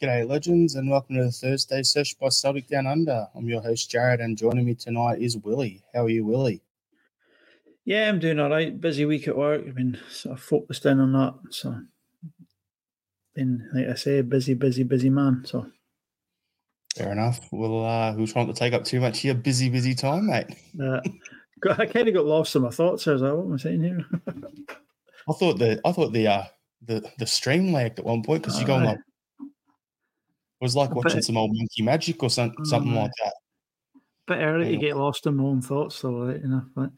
G'day legends, and welcome to the Thursday Sesh by Celtic Down Under. I'm your host Jared, and joining me tonight is Willie. How are you, Willie? Yeah, I'm doing all right. Busy week at work. I've been sort of focused in on that. So, been, like I say, busy man. So, fair enough. We'll try not to take up too much of your busy time, mate. I kind of got lost in my thoughts. I was like, what am I saying here? I thought the stream lagged at one point because you're going like. It was like watching some old Monkey Magic or something like that. Bit early to get lost in my own thoughts, though, right? You know, but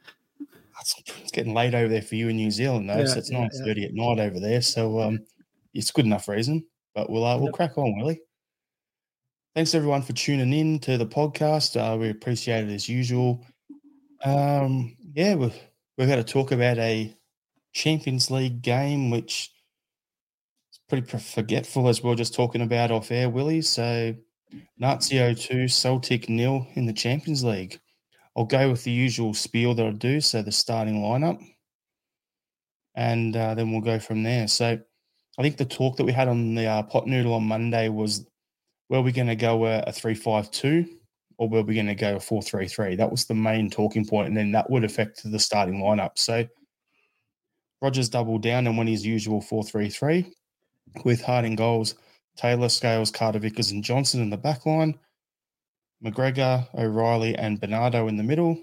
it's getting late over there for you in New Zealand, though. Yeah, so it's 9:30 at night over there. So it's good enough reason. But we'll crack on, Willie. Thanks everyone for tuning in to the podcast. We appreciate it as usual. We're going to talk about a Champions League game, which. Pretty forgetful as well, just talking about off air, Willie. So, Lazio 2, Celtic 0 in the Champions League. I'll go with the usual spiel that I do, so the starting lineup, and then we'll go from there. So, I think the talk that we had on the pot noodle on Monday was, were we going to go a 3-5-2 or were we going to go a 4-3-3? That was the main talking point, and then that would affect the starting lineup. So, Rodgers doubled down and went his usual 4-3-3. With Harding goals, Taylor, Scales, Carter-Vickers and Johnson in the back line, McGregor, O'Reilly and Bernardo in the middle,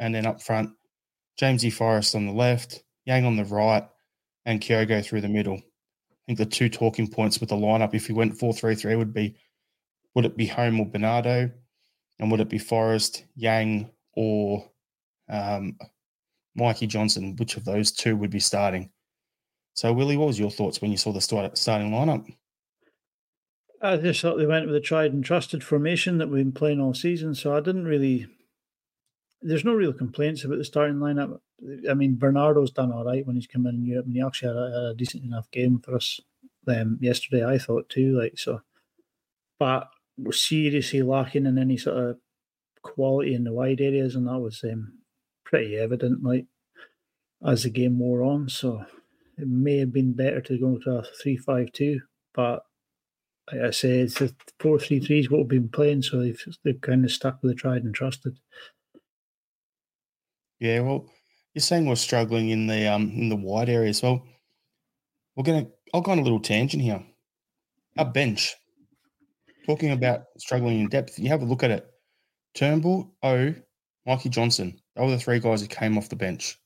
and then up front, James E. Forrest on the left, Yang on the right, and Kyogo through the middle. I think the two talking points with the lineup, if you went 4-3-3, would it be Home or Bernardo, and would it be Forrest, Yang or Mikey Johnson? Which of those two would be starting? So, Willie, what was your thoughts when you saw the starting lineup? I just thought they went with the tried and trusted formation that we've been playing all season. So I didn't really – there's no real complaints about the starting lineup. I mean, Bernardo's done all right when he's come in Europe, and he actually had a decent enough game for us yesterday, I thought, too. But we're seriously lacking in any sort of quality in the wide areas, and that was pretty evident as the game wore on. So – it may have been better to go to a 3-5-2, but like I say, it's a 4-3-3 is what we've been playing, so they've kind of stuck with the tried and trusted. Yeah, well, you're saying we're struggling in the wide areas. Well, I'll go on a little tangent here. Our bench. Talking about struggling in depth, you have a look at it. Turnbull, Mikey Johnson. They were the three guys who came off the bench.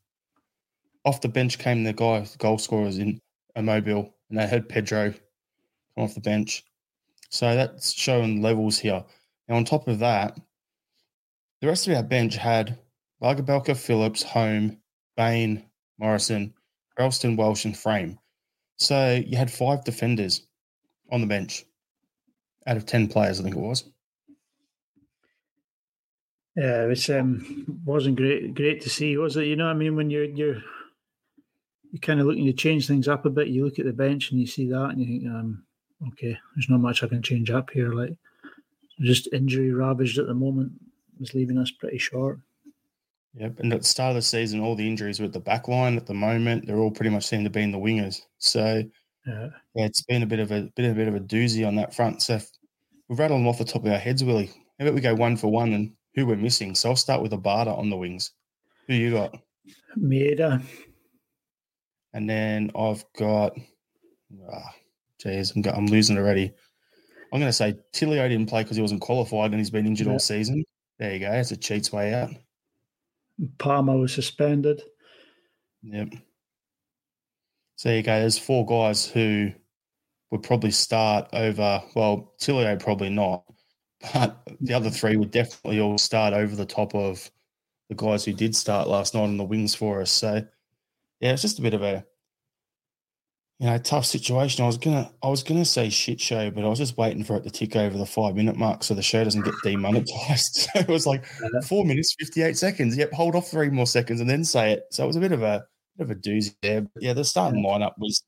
Off the bench came the goal scorers in Immobile, and they had Pedro come off the bench. So that's showing levels here. And on top of that, the rest of our bench had Lagerbelka, Phillips, Home, Bain, Morrison, Ralston, Welsh, and Frame. So you had 5 defenders on the bench out of 10 players, I think it was. Yeah, it wasn't great to see, was it? You know what I mean? When you're kind of looking to change things up a bit, you look at the bench and you see that and you think, okay, there's not much I can change up here. Like, just injury ravaged at the moment was leaving us pretty short. Yep, and at the start of the season, all the injuries were at the back line. At the moment, they're all pretty much seem to be in the wingers. So, yeah, it's been a bit of a doozy on that front. So, we've rattled them off the top of our heads, Willie. How about we go one for one and who we're missing? So, I'll start with Abada on the wings. Who you got? Mieda. And then I've got, I'm losing already. I'm going to say Tilio didn't play because he wasn't qualified and he's been injured all season. There you go. That's a cheat's way out. Palmer was suspended. Yep. So there you go. There's 4 guys who would probably start over, well, Tilio probably not, but the other 3 would definitely all start over the top of the guys who did start last night on the wings for us. So, yeah, it's just a bit of a, tough situation. I was gonna say shit show, but I was just waiting for it to tick over the 5-minute mark so the show doesn't get demonetized. So it was like 4 minutes, 58 seconds. Yep, hold off 3 more seconds and then say it. So it was a bit of a doozy there. But yeah, the starting lineup was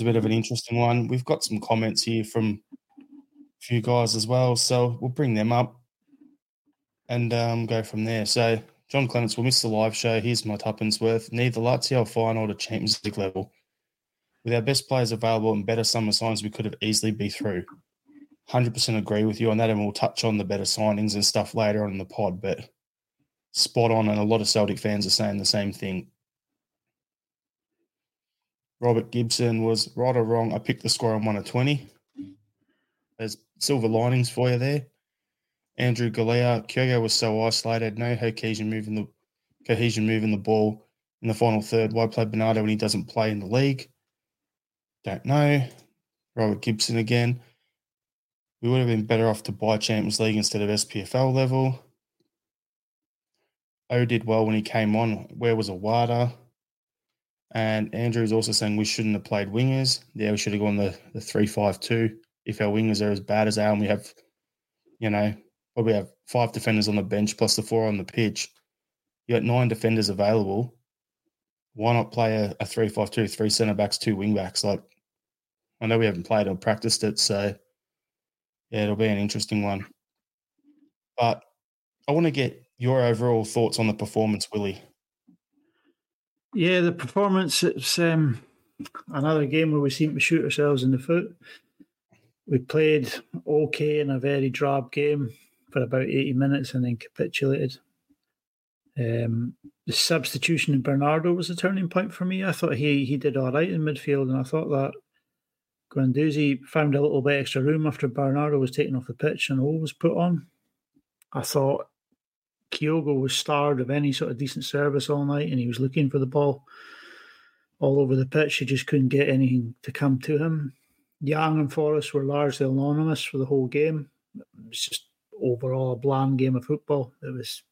a bit of an interesting one. We've got some comments here from a few guys as well, so we'll bring them up and go from there. So John Clements will miss the live show. Here's my tuppence worth. Neither Lazio or Feyenoord or Champions League level. With our best players available and better summer signings, we could have easily been through. 100% agree with you on that, and we'll touch on the better signings and stuff later on in the pod, but spot on, and a lot of Celtic fans are saying the same thing. Robert Gibson was right or wrong. I picked the score on 1 of 20. There's silver linings for you there. Andrew Galea, Kyogo was so isolated, no cohesion moving the ball in the final third. Why play Bernardo when he doesn't play in the league? Don't know. Robert Gibson again. We would have been better off to buy Champions League instead of SPFL level. O did well when he came on. Where was Awada? And Andrew's also saying we shouldn't have played wingers. Yeah, we should have gone the 3-5-2. If our wingers are as bad as they are and we have, probably have 5 defenders on the bench plus the 4 on the pitch, you got 9 defenders available. Why not play a 3-5-2, 3 centre-backs, 2 wing-backs? Like, I know we haven't played or practiced it, so, yeah, it'll be an interesting one. But I want to get your overall thoughts on the performance, Willie. Yeah, the performance, it's another game where we seem to shoot ourselves in the foot. We played okay in a very drab game for about 80 minutes and then capitulated. The substitution in Bernardo was a turning point for me. I thought he did all right in midfield, and I thought that Guendouzi found a little bit extra room after Bernardo was taken off the pitch and all was put on. I thought Kyogo was starved of any sort of decent service all night, and he was looking for the ball all over the pitch. He just couldn't get anything to come to him. Young and Forrest were largely anonymous for the whole game. It was just overall a bland game of football. It was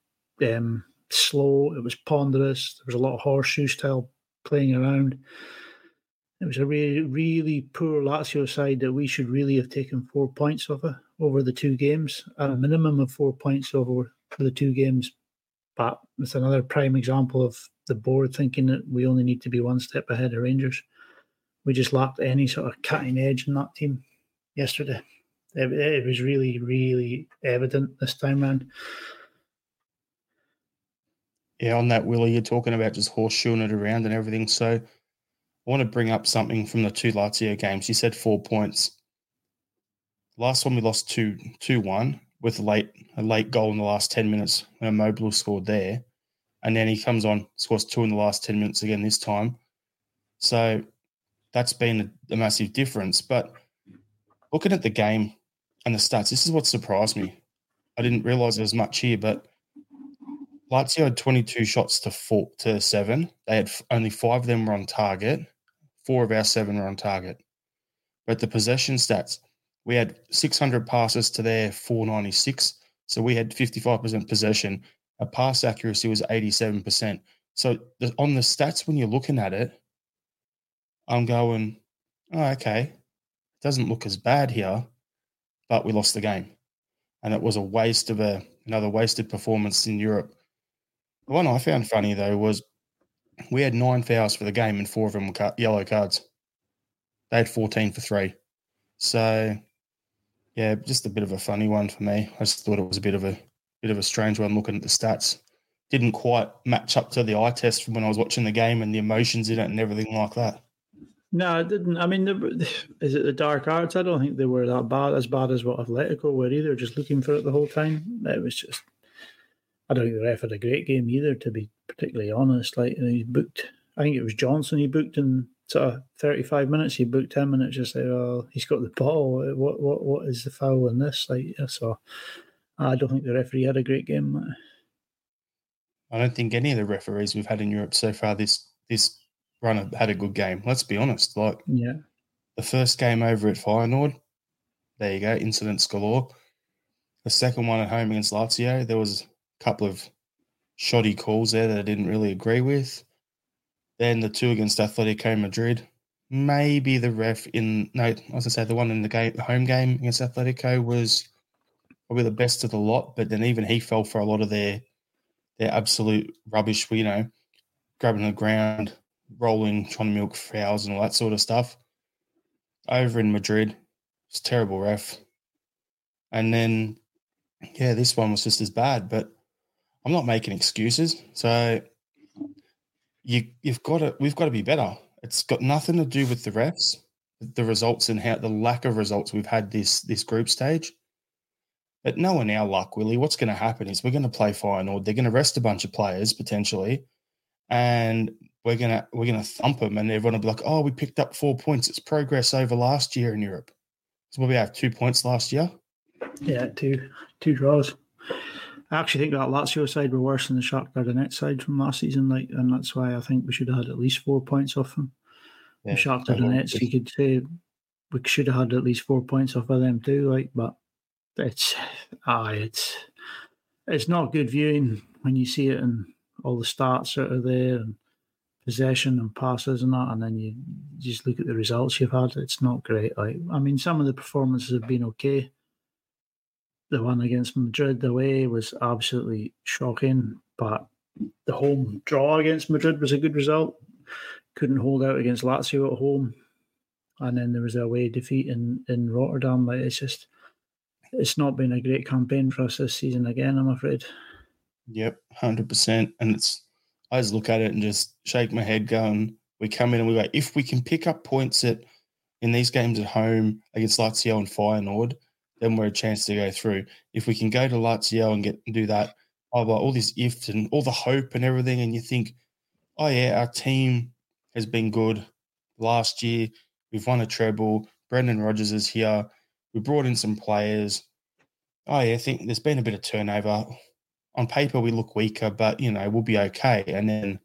slow, it was ponderous, there was a lot of horseshoe style playing around. It was a really, really poor Lazio side that we should really have taken 4 points over the 2 games, at a minimum of 4 points over for the 2 games. But it's another prime example of the board thinking that we only need to be one step ahead of Rangers. We just lacked any sort of cutting edge in that team yesterday. It was really, really evident this time round. Yeah, on that, Willie, you're talking about just horseshoeing it around and everything. So I want to bring up something from the 2 Lazio games. You said 4 points. Last one we lost 2-1 with a late goal in the last 10 minutes when Immobile scored there. And then he comes on, scores 2 in the last 10 minutes again this time. So that's been a massive difference. But looking at the game and the stats, this is what surprised me. I didn't realise there was much here, but Lazio had 22 shots to 7. They had only 5 of them were on target. 4 of our 7 were on target. But the possession stats, We had 600 passes to their 496. So we had 55% possession. Our pass accuracy was 87%. So on the stats, when you're looking at it, I'm going, oh, okay, it doesn't look as bad here, but we lost the game. And it was a waste of another wasted performance in Europe. The one I found funny, though, was we had 9 fouls for the game and 4 of them were yellow cards. They had 14 for 3. So, yeah, just a bit of a funny one for me. I just thought it was a bit of a strange one looking at the stats. Didn't quite match up to the eye test from when I was watching the game and the emotions in it and everything like that. No, it didn't. I mean, is it the dark arts? I don't think they were that bad, as what Atletico were either, just looking for it the whole time. It was just, I don't think the ref had a great game either, to be particularly honest. Like, he booked, I think it was Johnson he booked in sort of 35 minutes, he booked him, and it's just like, oh, he's got the ball. What is the foul in this? Like, so I don't think the referee had a great game. I don't think any of the referees we've had in Europe so far this run had a good game. Let's be honest. Like, yeah, the first game over at Feyenoord, there you go, incidents galore. The second one at home against Lazio, there was a couple of shoddy calls there that I didn't really agree with. Then the 2 against Atletico Madrid, maybe the ref the one in the home game against Atletico was probably the best of the lot, but then even he fell for a lot of their absolute rubbish, grabbing the ground, rolling, trying to milk fouls and all that sort of stuff. Over in Madrid, it's terrible ref. And then, yeah, this one was just as bad, but I'm not making excuses. So we've got to be better. It's got nothing to do with the refs, the results and the lack of results we've had this group stage. But knowing our luck, Willie, what's going to happen is we're going to play Feyenoord. They're going to rest a bunch of players potentially, and we're gonna thump them, and everyone will be like, "Oh, we picked up 4 points. It's progress over last year in Europe." So we have 2 points last year. Yeah, two draws. I actually think that Lazio side were worse than the Shakhtar Donetsk side from last season, and that's why I think we should have had at least 4 points off them. Yeah, the Shakhtar Donetsk, you could say we should have had at least 4 points off of them too. But it's not good viewing when you see it and all the stats that are there and possession and passes and that, and then you just look at the results you've had. It's not great. Some of the performances have been okay. The one against Madrid away was absolutely shocking, but the home draw against Madrid was a good result. Couldn't hold out against Lazio at home. And then there was the away defeat in Rotterdam. It's not been a great campaign for us this season again, I'm afraid. Yep, 100%. And I just look at it and just shake my head going, we come in and we go, if we can pick up points in these games at home against Lazio and Feyenoord, then we're a chance to go through. If we can go to Lazio and do that, all these ifs and all the hope and everything, and you think, oh, yeah, our team has been good last year. We've won a treble. Brendan Rodgers is here. We brought in some players. Oh, yeah, I think there's been a bit of turnover. On paper, we look weaker, but, we'll be okay. And then,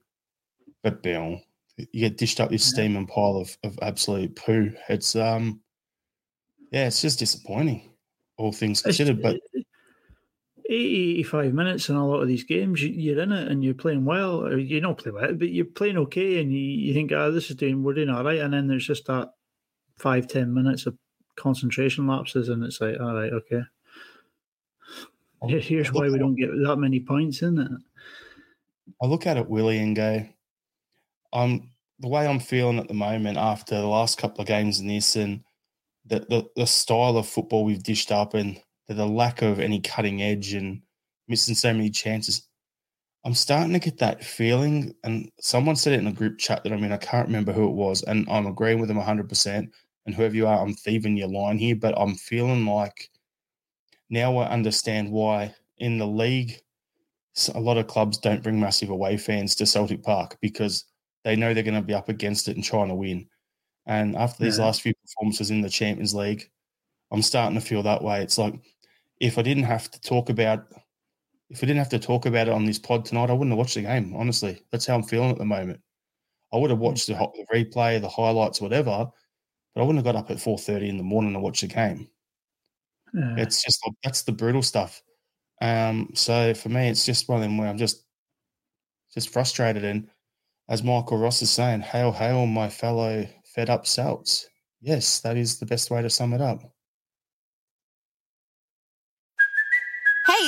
but boom, you get dished up this steaming pile of absolute poo. It's, it's just disappointing. All things considered, but 85 minutes in a lot of these games, you're in it and you're playing well. Or you're not playing well, but you're playing okay, and you think, we're doing all right. And then there's just that 5-10 minutes of concentration lapses, and it's like, all right, okay. Here's why we don't get that many points in it. I look at it, Willie, and go, the way I'm feeling at the moment after the last couple of games in this, and the style of football we've dished up and the lack of any cutting edge and missing so many chances, I'm starting to get that feeling, and someone said it in a group chat that I'm in, I can't remember who it was, and I'm agreeing with them 100%, and whoever you are, I'm thieving your line here, but I'm feeling like now I understand why in the league a lot of clubs don't bring massive away fans to Celtic Park, because they know they're going to be up against it and trying to win. And after these last few performances in the Champions League, I'm starting to feel that way. It's like, if I didn't have to talk about it on this pod tonight, I wouldn't have watched the game, honestly. That's how I'm feeling at the moment. I would have watched the replay, the highlights, whatever, but I wouldn't have got up at 4:30 in the morning to watch the game. It's just like, that's the brutal stuff. So for me, it's just one of them where I'm just frustrated. And as Michael Ross is saying, hail, hail, my fellow fed up Celts. Yes, that is the best way to sum it up. Hey,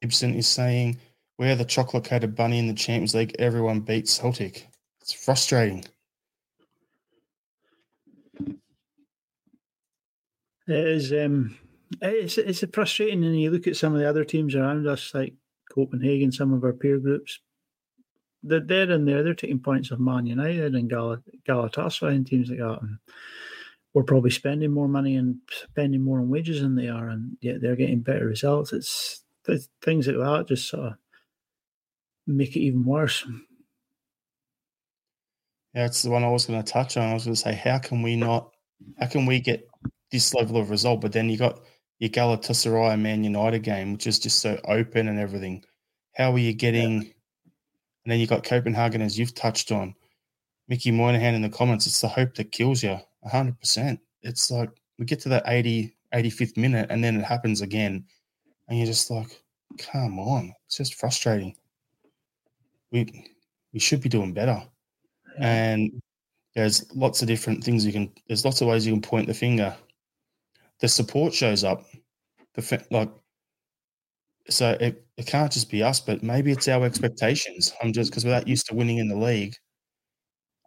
Gibson is saying, we're the chocolate-coated bunny in the Champions League. Everyone beats Celtic. It's frustrating. It's frustrating, and you look at some of the other teams around us, like Copenhagen, some of our peer groups. They're in there. They're taking points of Man United and Galatasaray and teams like that. And we're probably spending more money and spending more on wages than they are, and yet they're getting better results. It's things like that just sort of make it even worse. Yeah, it's the one I was going to touch on. I was going to say, how can we get this level of result? But then you got your Galatasaray and Man United game, which is just so open and everything. How are you getting? Yeah. And then you got Copenhagen, as you've touched on. Mickey Moynihan in the comments, it's the hope that kills you, 100%. It's like we get to that 85th minute and then it happens again. And you're just like, come on. It's just frustrating. We should be doing better. And there's lots of different things there's lots of ways you can point the finger. The support shows up. So it can't just be us, but maybe it's our expectations. Because we're that used to winning in the league,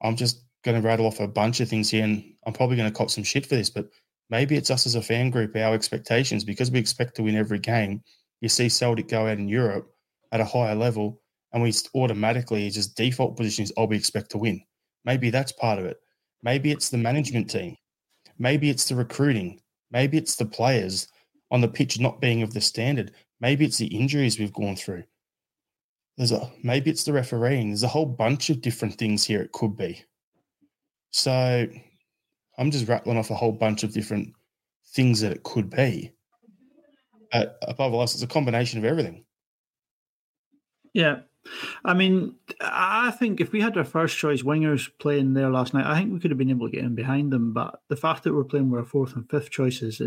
I'm just going to rattle off a bunch of things here, and I'm probably going to cop some shit for this, but maybe it's us as a fan group, our expectations, because we expect to win every game. You see Celtic go out in Europe at a higher level, and we automatically just default positions, we expect to win. Maybe that's part of it. Maybe it's the management team. Maybe it's the recruiting. Maybe it's the players on the pitch not being of the standard. Maybe it's the injuries we've gone through. Maybe it's the refereeing. There's a whole bunch of different things here it could be. So I'm just rattling off a whole bunch of different things that it could be. Above all else, it's a combination of everything. Yeah. I mean, I think if we had our first choice wingers playing there last night, I think we could have been able to get in behind them. But the fact that we're playing with our fourth and fifth choices,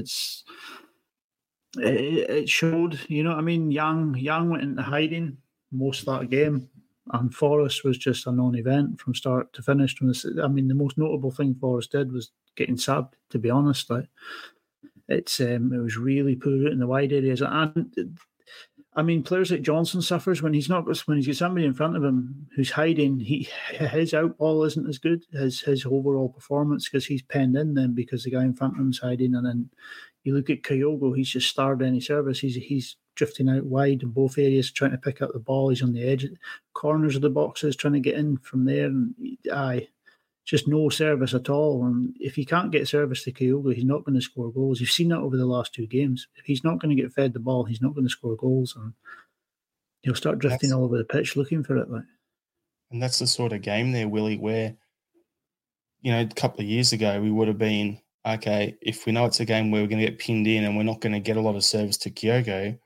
it showed, you know what I mean? Young went into hiding most of that game. And Forrest was just a non-event from start to finish. I mean, the most notable thing Forrest did was getting subbed, to be honest. Like, it was really poor in the wide areas. And I mean, players like Johnson suffers when he's got somebody in front of him who's hiding. His outball isn't as good as his overall performance because he's penned in then because the guy in front of him's hiding. And then you look at Kyogo; he's just starved any service. He's drifting out wide in both areas, trying to pick up the ball. He's on the edge, corners of the boxes, trying to get in from there. And just no service at all. And if you can't get service to Kyogo, he's not going to score goals. You've seen that over the last two games. If he's not going to get fed the ball, he's not going to score goals. And he'll start drifting all over the pitch looking for it. Like. And that's the sort of game there, Willie, where, you know, a couple of years ago, we would have been, okay, if we know it's a game where we're going to get pinned in and we're not going to get a lot of service to Kyogo,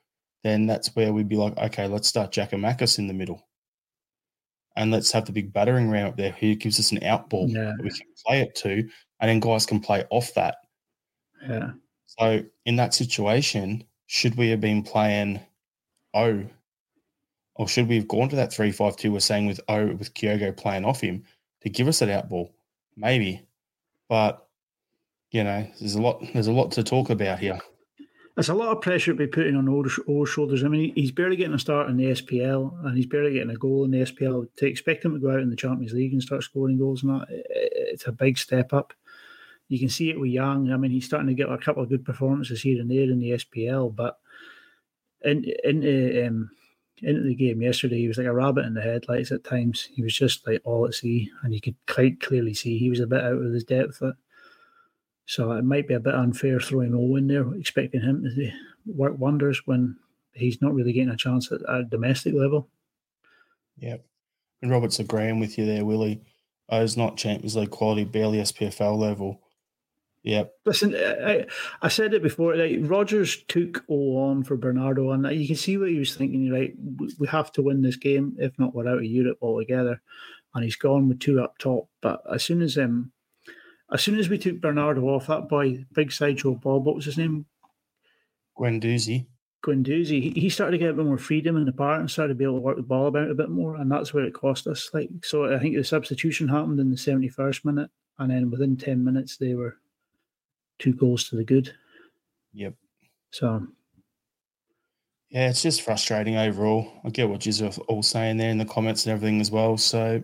then that's where we'd be like, okay, let's start Giacomakis in the middle and let's have the big battering ram up there who gives us an outball that we can play it to, and then guys can play off that. Yeah. So in that situation, should we have been playing O, or should we have gone to that 3-5-2 we're saying with O, with Kyogo playing off him to give us that outball? Maybe. But you know, there's a lot to talk about here. It's a lot of pressure to be putting on all shoulders. I mean, he's barely getting a start in the SPL and he's barely getting a goal in the SPL. To expect him to go out in the Champions League and start scoring goals and that, it's a big step up. You can see it with Young. I mean, he's starting to get a couple of good performances here and there in the SPL, but into the game yesterday, he was like a rabbit in the headlights at times. He was just like all at sea, and you could quite clearly see he was a bit out of his depth. So it might be a bit unfair throwing all in there, expecting him to work wonders when he's not really getting a chance at a domestic level. Yep. And Robert's agreeing with you there, Willie. It's not Champions League quality, barely SPFL level. Yep. Listen, I said it before. Like, Rodgers took all on for Bernardo, and you can see what he was thinking. Right, we have to win this game. If not, we're out of Europe altogether. And he's gone with two up top. But as soon as we took Bernardo off, that boy, big sideshow Bob, what was his name? Guendouzi. He started to get a bit more freedom in the park and started to be able to work the ball about a bit more, and that's where it cost us. Like, so I think the substitution happened in the 71st minute, and then within 10 minutes they were 2 goals to the good. Yep. So, yeah, it's just frustrating overall. I get what you're all saying there in the comments and everything as well. So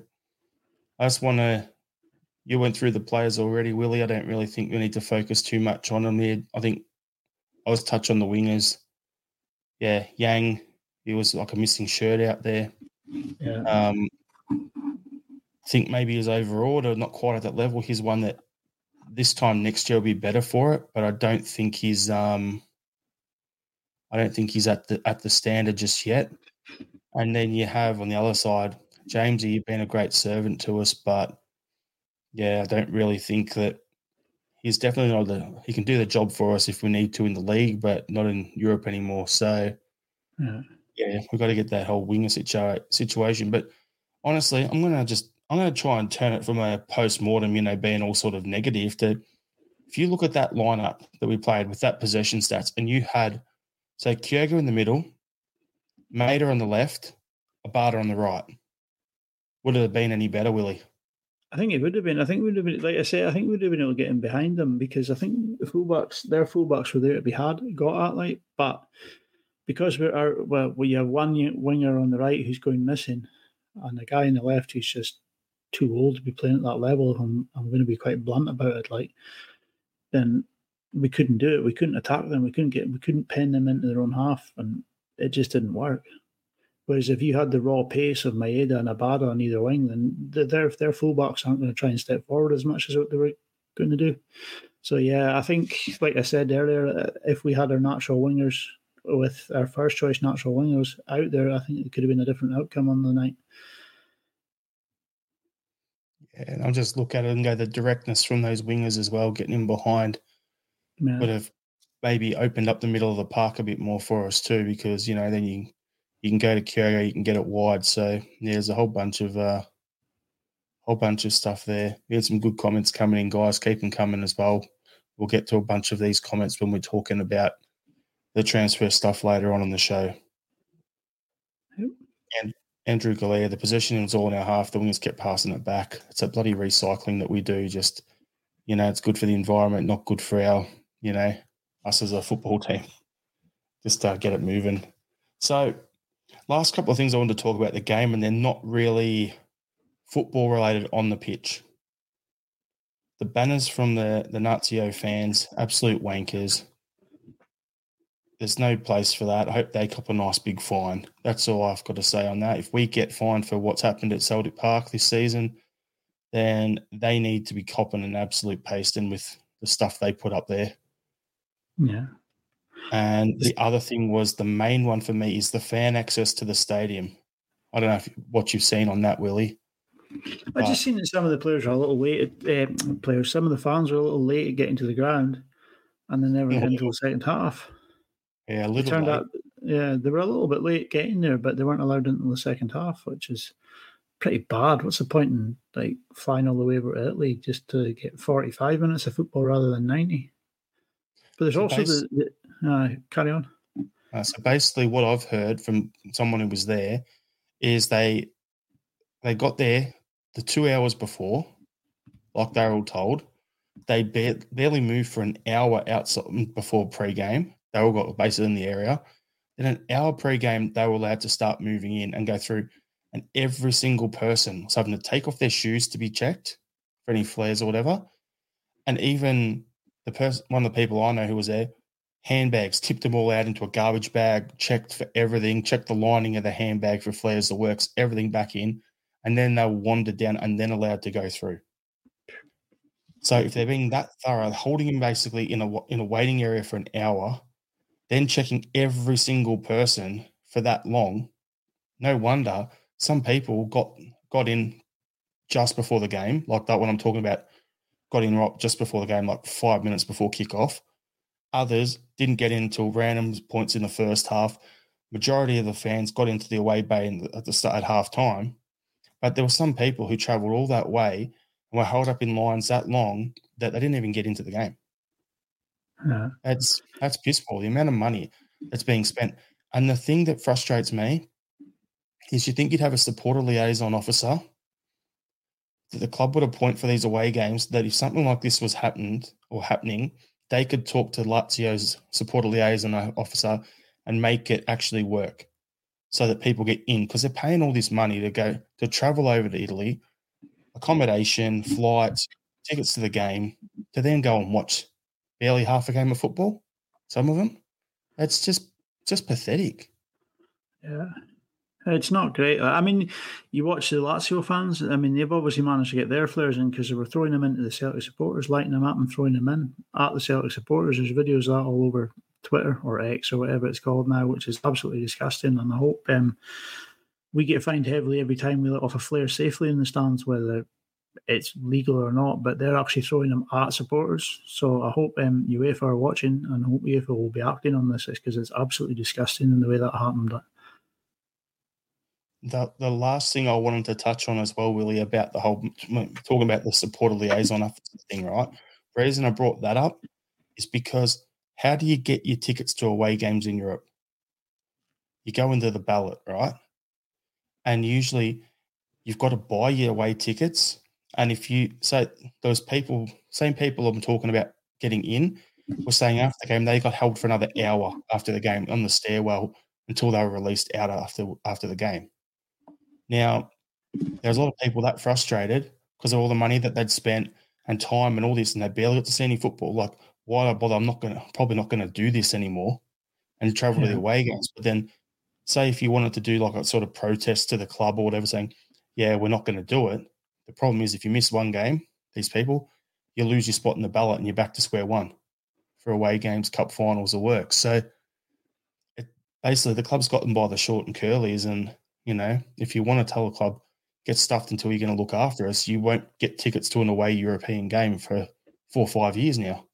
I just want to, you went through the players already, Willie. I don't really think we need to focus too much on them there. I think I was touch on the wingers. Yeah, Yang, he was like a missing shirt out there. Yeah. I think maybe he's overawed or not quite at that level. He's one that this time next year will be better for it, but I don't think he's at the standard just yet. And then you have on the other side, Jamesy, you've been a great servant to us, but yeah, I don't really think that he's definitely not the. He can do the job for us if we need to in the league, but not in Europe anymore. So yeah we've got to get that whole winger situation. But honestly, I'm going to try and turn it from a post-mortem, you know, being all sort of negative to, if you look at that lineup that we played with that possession stats, and you had, say, Kyogo in the middle, Maida on the left, Abada on the right. Would it have been any better, Willie? I think it would have been. I think we would have been, like I said, I think we would have been able to get in behind them, because I think their fullbacks were there to be got at, like, but because we have one winger on the right who's going missing and the guy on the left who's just too old to be playing at that level, if I'm going to be quite blunt about it, like, then we couldn't do it. We couldn't attack them. We couldn't pin them into their own half, and it just didn't work. Whereas if you had the raw pace of Maeda and Abada on either wing, then their fullbacks aren't going to try and step forward as much as what they were going to do. So, yeah, I think, like I said earlier, if we had our natural wingers, with our first-choice natural wingers out there, I think it could have been a different outcome on the night. And I'll just look at it and go, the directness from those wingers as well, getting in behind, would have maybe opened up the middle of the park a bit more for us too, because, you know, then you can go to Kyogo, you can get it wide. So yeah, there's a whole bunch of stuff there. We had some good comments coming in, guys. Keep them coming as well. We'll get to a bunch of these comments when we're talking about the transfer stuff later on in the show. Yep. And Andrew Galea, the possession was all in our half. The wingers kept passing it back. It's a bloody recycling that we do. Just, you know, it's good for the environment, not good for our, you know, us as a football team. Just get it moving. So last couple of things I wanted to talk about the game, and they're not really football related on the pitch. The banners from the Lazio fans, absolute wankers. There's no place for that. I hope they cop a nice big fine. That's all I've got to say on that. If we get fined for what's happened at Celtic Park this season, then they need to be copping an absolute pasting with the stuff they put up there. Yeah. And the other thing was, the main one for me is the fan access to the stadium. I don't know what you've seen on that, Willie. I've just seen that some of the players are a little late. Some of the fans were a little late at getting to the ground, and they never got into the second half. Yeah, a little bit. Yeah, they were a little bit late getting there, but they weren't allowed into the second half, which is pretty bad. What's the point in, like, flying all the way over to Italy just to get 45 minutes of football rather than 90? But there's also carry on. So basically what I've heard from someone who was there is they got there the 2 hours before, like they were all told. they barely moved for an hour outside before pre-game. They all got bases in the area. Then an hour pre-game, they were allowed to start moving in and go through, and every single person was having to take off their shoes to be checked for any flares or whatever. And even the person, one of the people I know who was there, handbags, tipped them all out into a garbage bag, checked for everything, checked the lining of the handbag for flares, the works, everything back in, and then they were wandered down and then allowed to go through. So if they're being that thorough, holding them basically in a waiting area for an hour, then checking every single person for that long, no wonder some people got in just before the game, like that one I'm talking about, got in just before the game, like 5 minutes before kickoff. Others didn't get in until random points in the first half. Majority of the fans got into the away bay at the start at half time. But there were some people who travelled all that way and were held up in lines that long that they didn't even get into the game. No. That's piss poor, the amount of money that's being spent. And the thing that frustrates me is you think you'd have a supporter liaison officer that the club would appoint for these away games, that if something like this was happening, they could talk to Lazio's supporter liaison officer and make it actually work so that people get in, because they're paying all this money to travel over to Italy, accommodation, flights, tickets to the game, to then go and watch barely half a game of football, some of them. That's just pathetic. Yeah. It's not great. I mean, you watch the Lazio fans. I mean, they've obviously managed to get their flares in because they were throwing them into the Celtic supporters, lighting them up and throwing them in at the Celtic supporters. There's videos of that all over Twitter or X or whatever it's called now, which is absolutely disgusting. And I hope we get fined heavily every time we let off a flare safely in the stands, whether it's legal or not, but they're actually throwing them at supporters. So I hope UEFA are watching, and I hope UEFA will be acting on this, because it's absolutely disgusting in the way that happened. The last thing I wanted to touch on as well, Willie, about the whole talking about the supporter liaison thing, right? The reason I brought that up is because how do you get your tickets to away games in Europe? You go into the ballot, right? And usually you've got to buy your away tickets. And if you say those people, same people I'm talking about getting in, were saying after the game they got held for another hour after the game on the stairwell until they were released out after the game. Now, there's a lot of people that frustrated because of all the money that they'd spent and time and all this, and they barely got to see any football. Like, why do I bother? I'm probably not going to do this anymore and travel to the away games. But then say if you wanted to do like a sort of protest to the club or whatever, saying, yeah, we're not going to do it. The problem is if you miss one game, these people, you lose your spot in the ballot and you're back to square one for away games, cup finals or work. So basically the club's gotten by the short and curlies, and you know, if you want to tell a club, get stuffed until you're going to look after us, you won't get tickets to an away European game for 4 or 5 years now.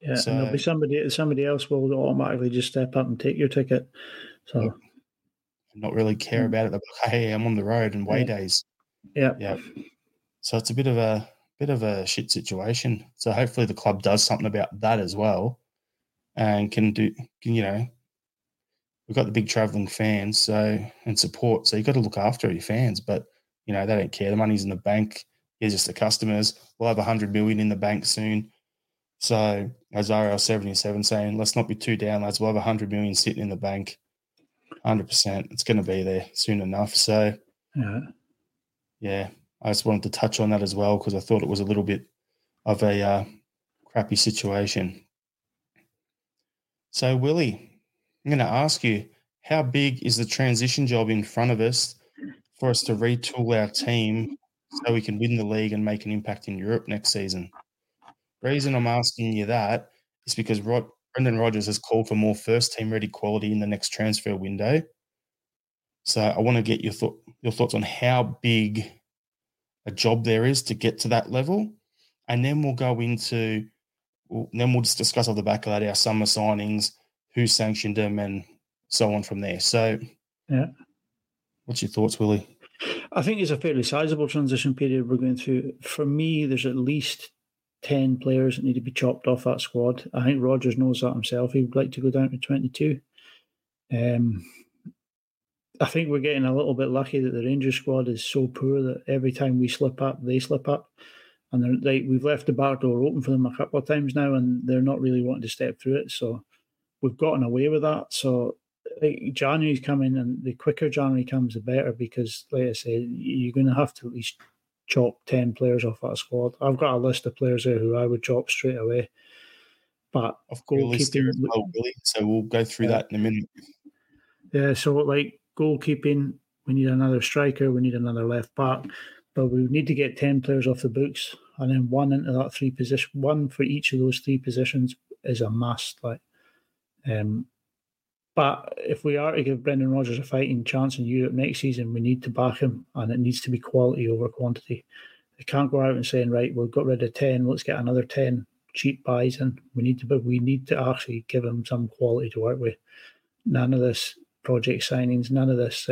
Yeah, so, and there'll be somebody else will automatically just step up and take your ticket. So I'm not really care about it. They're like, hey, I'm on the road and away days. Yeah, yeah. So it's a bit of a shit situation. So hopefully the club does something about that as well, and can. We've got the big travelling fans, and support. So you've got to look after your fans, but you know, they don't care. The money's in the bank. Here's just the customers. We'll have 100 million in the bank soon. So as RL77 saying, let's not be too down, lads. We'll have 100 million sitting in the bank. 100%. It's going to be there soon enough. So yeah, I just wanted to touch on that as well, because I thought it was a little bit of a crappy situation. So Willie, I'm going to ask you, how big is the transition job in front of us for us to retool our team so we can win the league and make an impact in Europe next season? The reason I'm asking you that is because Brendan Rodgers has called for more first-team ready quality in the next transfer window. So I want to get your thoughts on how big a job there is to get to that level, and then we'll just discuss off the back of that our summer signings, who sanctioned him, and so on from there. So, yeah, what's your thoughts, Willie? I think it's a fairly sizable transition period we're going through. For me, there's at least 10 players that need to be chopped off that squad. I think Rodgers knows that himself. He would like to go down to 22. I think we're getting a little bit lucky that the Rangers squad is so poor that every time we slip up, they slip up. And we've left the bar door open for them a couple of times now, and they're not really wanting to step through it. So we've gotten away with that. So January's coming, and the quicker January comes, the better, because, like I said, you're going to have to at least chop 10 players off that squad. I've got a list of players there who I would chop straight away. But I've got a list there as well, really, so we'll go through that in a minute. Yeah, so like goalkeeping, we need another striker, we need another left back, but we need to get 10 players off the books, and then one into that three position. One for each of those three positions is a must. Like, but if we are to give Brendan Rodgers a fighting chance in Europe next season, we need to back him, and it needs to be quality over quantity. They can't go out and saying, right, we've got rid of 10, let's get another 10 cheap buys in. We need to actually give him some quality to work with. None of this project signings, none of this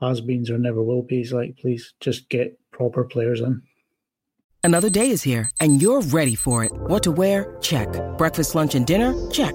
has-beens or never will be. It's like, please just get proper players in. Another day is here, and you're ready for it. What to wear? Check. Breakfast, lunch, and dinner? Check.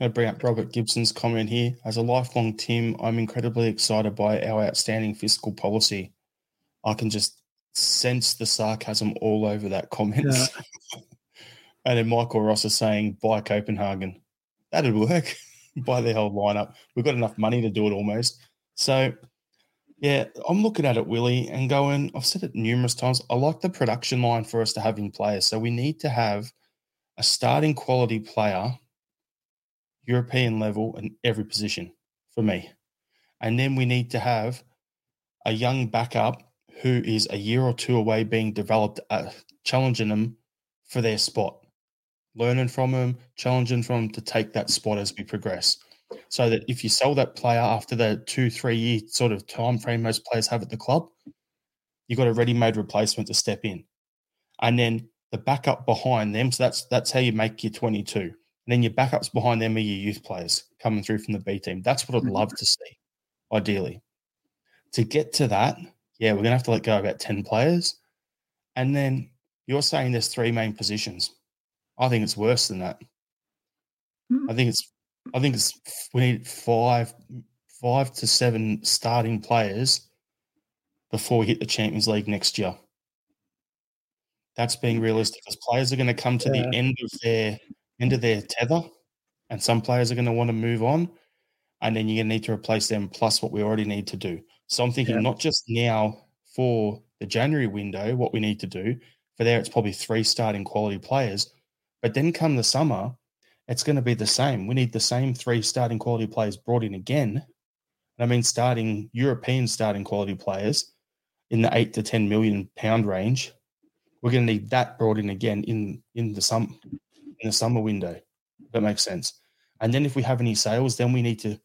I bring up Robert Gibson's comment here. As a lifelong Tim, I'm incredibly excited by our outstanding fiscal policy. I can just sense the sarcasm all over that comment. Yeah. And then Michael Ross is saying, buy Copenhagen. That'd work. Buy the whole lineup. We've got enough money to do it almost. So, yeah, I'm looking at it, Willie, and going, I've said it numerous times, I like the production line for us to have in players. So we need to have a starting quality player, European level, in every position for me. And then we need to have a young backup who is a year or two away being developed, challenging them for their spot, learning from them, challenging from them to take that spot as we progress. So that if you sell that player after the 2-3 year sort of time frame most players have at the club, you've got a ready-made replacement to step in. And then the backup behind them, so that's how you make your 22. And then your backups behind them are your youth players coming through from the B team. That's what I'd love to see, ideally. To get to that, yeah, we're going to have to let go of about 10 players. And then you're saying there's three main positions. I think it's worse than that. I think it's we need five to seven starting players before we hit the Champions League next year. That's being realistic, because players are going to come to the end of their tether, and some players are going to want to move on, and then you're going to need to replace them plus what we already need to do. So I'm thinking not just now for the January window, what we need to do, for there it's probably three starting quality players, but then come the summer, it's going to be the same. We need the same three starting quality players brought in again, and I mean starting European starting quality players in the 8 to 10 million pound range. We're going to need that brought in again in the summer window, if that makes sense. And then if we have any sales, then we need to,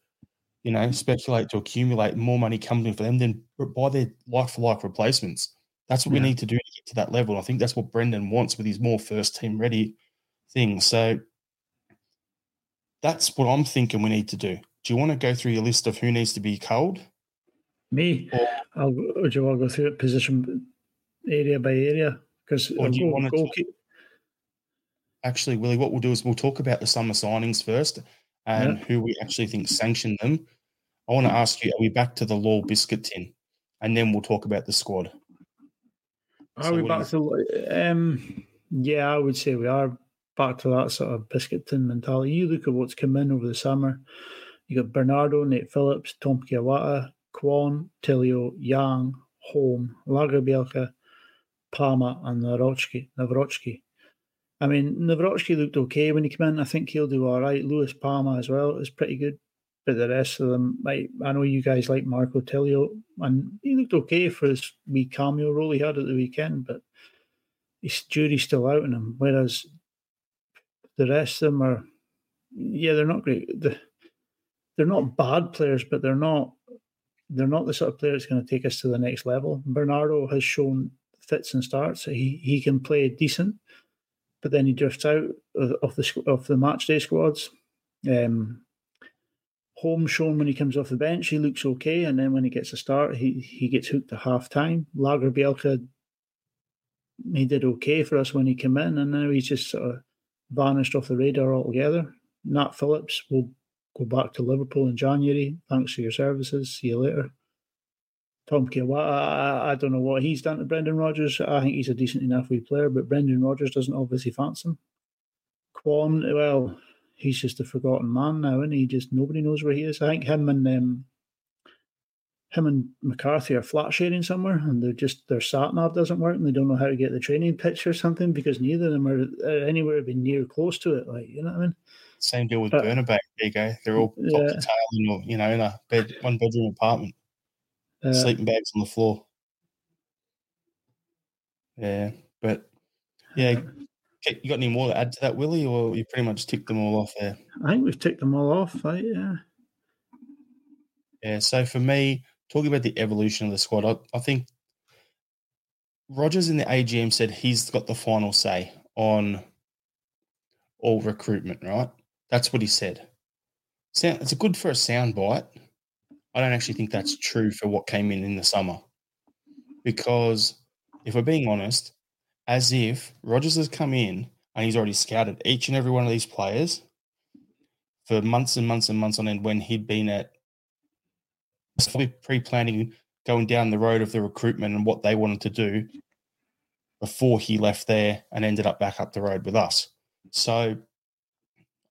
speculate to accumulate more money coming in for them, then buy their like-for-like replacements. That's what we need to do to get to that level. I think that's what Brendan wants with his more first-team-ready thing. So that's what I'm thinking we need to do. Do you want to go through your list of who needs to be culled? Me? Do you want to go through it position area by area? Because actually, Willie, what we'll do is we'll talk about the summer signings first and who we actually think sanctioned them. I want to ask you, are we back to the Law biscuit tin? And then we'll talk about the squad. I would say we are back to that sort of biscuit tin mentality. You look at what's come in over the summer. You got Bernardo, Nate Phillips, Tom Kiawata, Kwon, Tilio, Yang, Holm, Lagerbielke, Palmer, and Navrotski. I mean, Navrotsky looked okay when he came in. I think he'll do all right. Lewis Palmer as well is pretty good. But the rest of them, like, I know you guys like Marco Tellio, and he looked okay for his wee cameo role he had at the weekend, but his jury's still out on him, whereas the rest of them are, yeah, they're not great. They're not bad players, but they're not the sort of player that's going to take us to the next level. Bernardo has shown fits and starts. He can play decent, but then he drifts out of the match day squads. Home shown when he comes off the bench, he looks okay, and then when he gets a start, he gets hooked at half time. Lagerbjelke, he did okay for us when he came in, and now he's just sort of vanished off the radar altogether. Nat Phillips will go back to Liverpool in January. Thanks for your services. See you later. Tom Kiewata, I don't know what he's done to Brendan Rodgers. I think he's a decent enough wee player, but Brendan Rodgers doesn't obviously fancy him. Kwon, well, he's just a forgotten man now, and nobody knows where he is. I think him and McCarthy are flat sharing somewhere, and they're just their sat nav doesn't work, and they don't know how to get the training pitch or something because neither of them are anywhere near close to it. Like, you know what I mean? Same deal with Burnaby. There you go. They're all top to tail, you know, in a one bedroom apartment, sleeping bags on the floor. Yeah, but yeah. You got any more to add to that, Willie, or you pretty much ticked them all off there? I think we've ticked them all off, right? Yeah. Yeah, so for me, talking about the evolution of the squad, I think Rodgers in the AGM said he's got the final say on all recruitment, right? That's what he said. It's good for a soundbite. I don't actually think that's true for what came in the summer because, if we're being honest, as if Rodgers has come in and he's already scouted each and every one of these players for months and months and months on end when he'd been at pre-planning, going down the road of the recruitment and what they wanted to do before he left there and ended up back up the road with us. So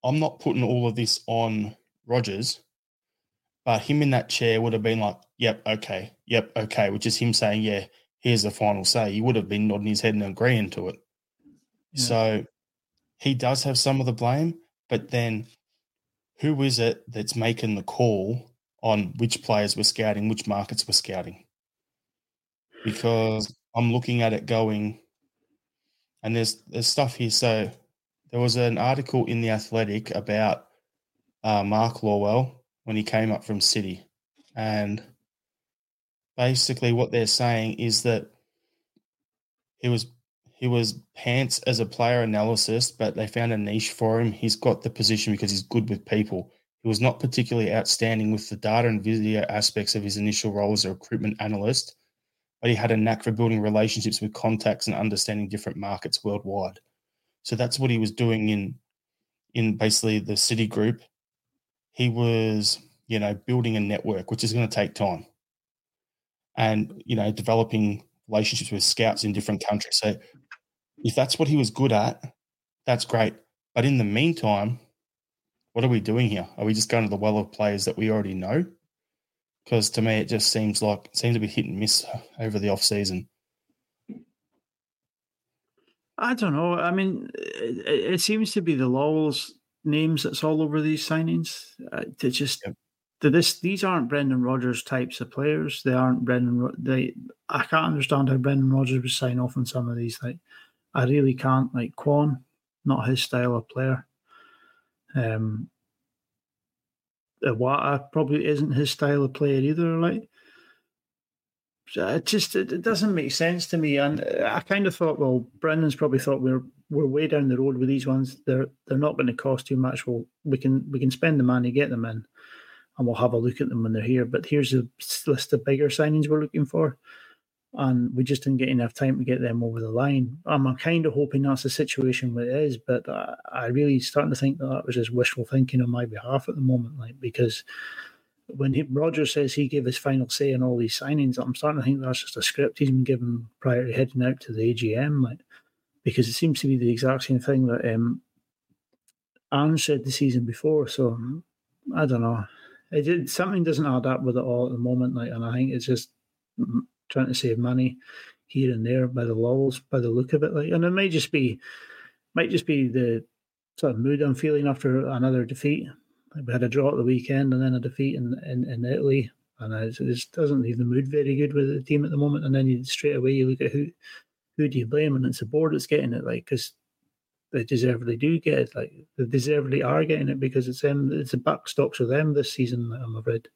I'm not putting all of this on Rodgers, but him in that chair would have been like, yep, okay, which is him saying, yeah, here's the final say. He would have been nodding his head and agreeing to it. Yeah. So he does have some of the blame, but then who is it that's making the call on which players we're scouting, which markets we're scouting? Because I'm looking at it going, and there's stuff here. So there was an article in The Athletic about Mark Lawwell when he came up from City, and basically what they're saying is that he was pants as a player analysis, but they found a niche for him. He's got the position because he's good with people. He was not particularly outstanding with the data and video aspects of his initial role as a recruitment analyst, but he had a knack for building relationships with contacts and understanding different markets worldwide. So that's what he was doing in basically the City Group. He was, you know, building a network, which is going to take time, and, you know, developing relationships with scouts in different countries. So if that's what he was good at, that's great. But in the meantime, what are we doing here? Are we just going to the well of players that we already know? Because to me, it just seems to be hit and miss over the off season. I don't know. I mean, it seems to be the Lawwell's names that's all over these signings. To just... Yep. These aren't Brendan Rodgers types of players. They aren't Brendan. I can't understand how Brendan Rodgers would sign off on some of these. Like, I really can't. Like Kwon, not his style of player. Iwata probably isn't his style of player either. Like, it doesn't make sense to me. And I kind of thought, well, Brendan's probably thought we're way down the road with these ones. They're not going to cost too much. Well, we can spend the money, get them in, and we'll have a look at them when they're here. But here's a list of bigger signings we're looking for, and we just didn't get enough time to get them over the line. I'm kind of hoping that's the situation where it is, but I really starting to think that was just wishful thinking on my behalf at the moment, like, because when Rodgers says he gave his final say on all these signings, I'm starting to think that's just a script he's been given prior to heading out to the AGM, like, because it seems to be the exact same thing that Anne said the season before. So I don't know. Something doesn't add up with it all at the moment, like, and I think it's just trying to save money here and there by the Lawwells, by the look of it. Like, and it may just be Might just be the sort of mood I'm feeling after another defeat. We had a draw at the weekend and then a defeat in Italy. And it just doesn't leave the mood very good with the team at the moment. And then you straight away you look at who do you blame, and it's the board that's getting it, like, because they deservedly do get it, like they deservedly are getting it because it's them. It's a backstop for them this season, I'm afraid.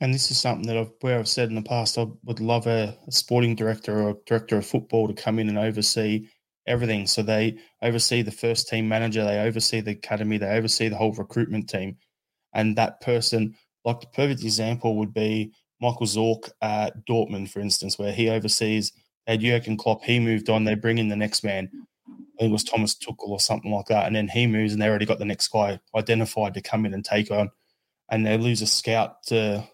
And this is something that I've said in the past. I would love a sporting director or a director of football to come in and oversee everything. So they oversee the first team manager, they oversee the academy, they oversee the whole recruitment team, and that person. Like the perfect example would be Michael Zorc at Dortmund, for instance, where he oversees, had Jürgen Klopp, he moved on, they bring in the next man. I think it was Thomas Tuchel or something like that. And then he moves and they already got the next guy identified to come in and take on. And they lose a scout to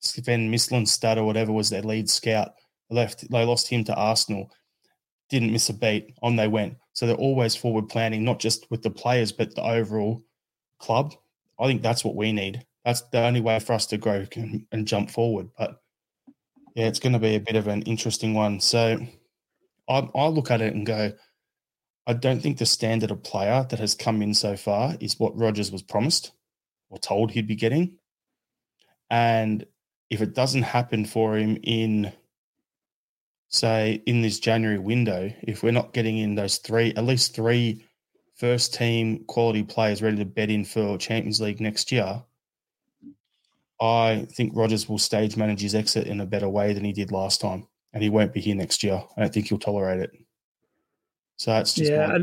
Sven Mislinstat or whatever was their lead scout. They lost him to Arsenal. Didn't miss a beat. On they went. So they're always forward planning, not just with the players, but the overall club. I think that's what we need. That's the only way for us to grow and jump forward. But, yeah, it's going to be a bit of an interesting one. So I look at it and go, I don't think the standard of player that has come in so far is what Rodgers was promised or told he'd be getting. And if it doesn't happen for him in, say, in this January window, if we're not getting in those at least three first-team quality players ready to bet in for Champions League next year, I think Rodgers will stage manage his exit in a better way than he did last time, and he won't be here next year. I don't think he'll tolerate it. So it's just... Yeah,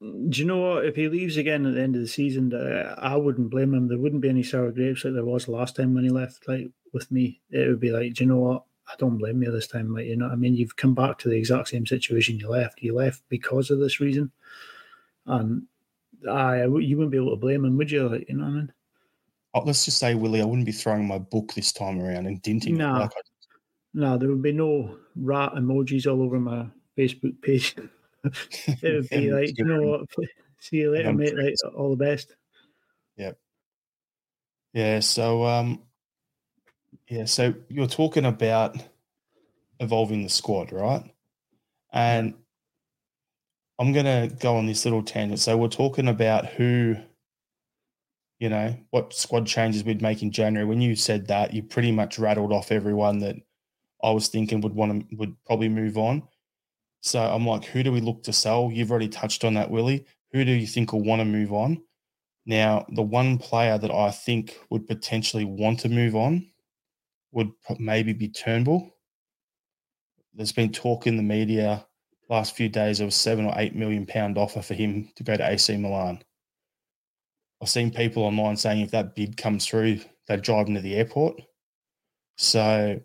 do you know what? If he leaves again at the end of the season, I wouldn't blame him. There wouldn't be any sour grapes like there was last time when he left, like, with me. It would be like, do you know what? I don't blame you this time. Like, you know what I mean? You've come back to the exact same situation you left. You left because of this reason. And you wouldn't be able to blame him, would you? Like, you know what I mean? Let's just say, Willie, I wouldn't be throwing my book this time around and dinting it. No, there would be no rat emojis all over my Facebook page. It would be like, you know what, see you later, mate, like, all the best. Yep. Yeah, so, so you're talking about evolving the squad, right? And I'm going to go on this little tangent. So we're talking about who... You know, what squad changes we'd make in January. When you said that, you pretty much rattled off everyone that I was thinking would probably move on. So I'm like, who do we look to sell? You've already touched on that, Willie. Who do you think will want to move on? Now, the one player that I think would potentially want to move on would maybe be Turnbull. There's been talk in the media last few days of £7 or £8 million offer for him to go to AC Milan. I've seen people online saying if that bid comes through, they drive him to the airport. So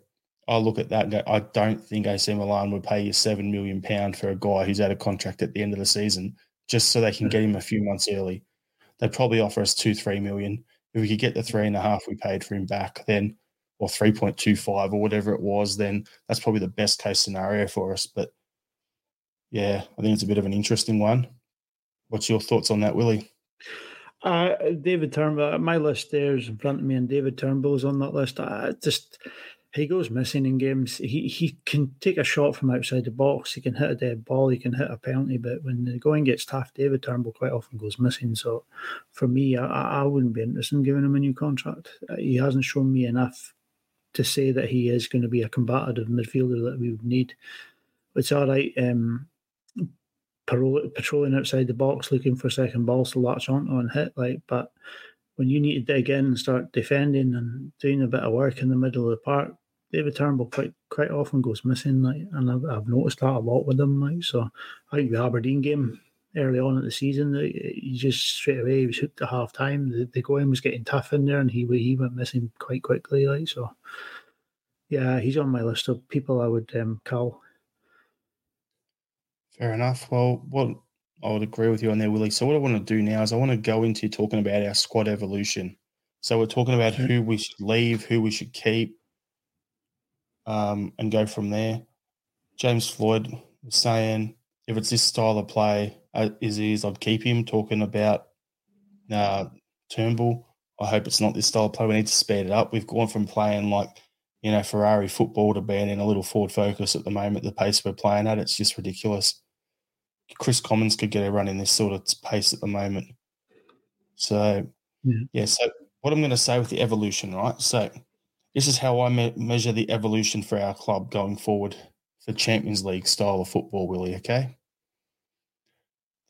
I look at that and go, I don't think AC Milan would pay you £7 million for a guy who's out of contract at the end of the season just so they can get him a few months early. They'd probably offer us $2-3 million. If we could get the 3.5 we paid for him back then, or 3.25 or whatever it was, then that's probably the best case scenario for us. But, yeah, I think it's a bit of an interesting one. What's your thoughts on that, Willie? David Turnbull, my list there's in front of me, and David Turnbull's on that list. He goes missing in games. He can take a shot from outside the box. He can hit a dead ball. He can hit a penalty. But when the going gets tough, David Turnbull quite often goes missing. So for me, I wouldn't be interested in giving him a new contract. He hasn't shown me enough to say that he is going to be a combative midfielder that we would need. It's all right. Patrolling outside the box, looking for second balls to latch onto and hit. But when you need to dig in and start defending and doing a bit of work in the middle of the park, David Turnbull quite often goes missing. And I've noticed that a lot with him. So I think the Aberdeen game early on in the season, he just straight away he was hooked at half time. The going was getting tough in there, and he went missing quite quickly. So yeah, he's on my list of people I would cull. Fair enough. Well, I would agree with you on there, Willie. So what I want to do now is I want to go into talking about our squad evolution. So we're talking about who we should leave, who we should keep, and go from there. James Floyd was saying, if it's this style of play, I'd keep him, talking about Turnbull. I hope it's not this style of play. We need to speed it up. We've gone from playing Ferrari football to being in a little forward focus at the moment. The pace we're playing at, it's just ridiculous. Chris Commons could get a run in this sort of pace at the moment. So, so what I'm going to say with the evolution, right? So this is how I measure the evolution for our club going forward for Champions League style of football, Willie, okay?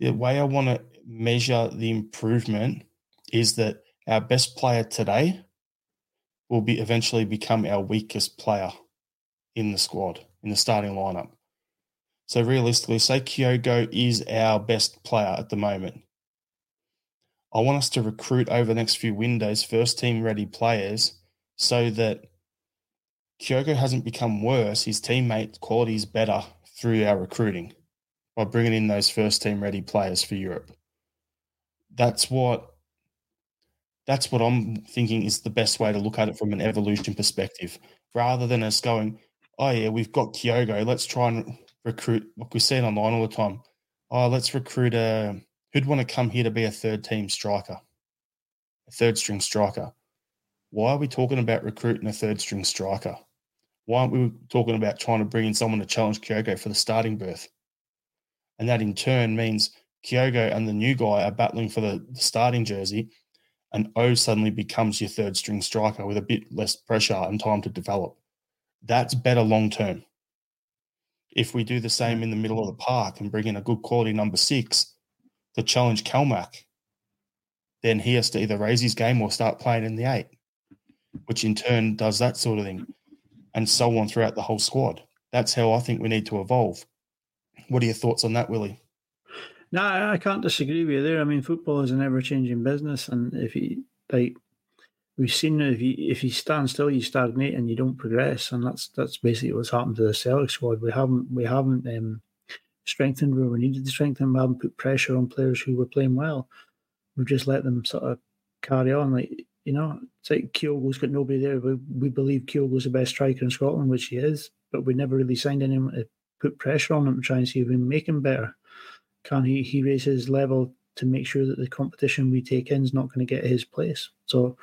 The way I want to measure the improvement is that our best player today will be eventually become our weakest player in the squad, in the starting lineup. So realistically, say Kyogo is our best player at the moment. I want us to recruit over the next few windows first-team-ready players so that Kyogo hasn't become worse. His teammate quality is better through our recruiting by bringing in those first-team-ready players for Europe. That's what I'm thinking is the best way to look at it from an evolution perspective, rather than us going, oh, yeah, we've got Kyogo, let's try and recruit, like we see it online all the time, oh, let's recruit who'd want to come here to be a third-team striker, a third-string striker. Why are we talking about recruiting a third-string striker? Why aren't we talking about trying to bring in someone to challenge Kyogo for the starting berth? And that in turn means Kyogo and the new guy are battling for the starting jersey, and O suddenly becomes your third-string striker with a bit less pressure and time to develop. That's better long-term. If we do the same in the middle of the park and bring in a good quality number 6 to challenge Kalmak, then he has to either raise his game or start playing in the 8, which in turn does that sort of thing, and so on throughout the whole squad. That's how I think we need to evolve. What are your thoughts on that, Willie? No, I can't disagree with you there. I mean, football is an ever-changing business, and if you stand still, you stagnate and you don't progress, and that's basically what's happened to the Celtic squad. We haven't strengthened where we needed to strengthen. We haven't put pressure on players who were playing well. We've just let them sort of carry on. It's like Kyogo's got nobody there. We believe Kyogo's the best striker in Scotland, which he is, but we never really signed anyone to put pressure on him and try and see if we can make him better. Can he raise his level to make sure that the competition we take in is not going to get his place? So,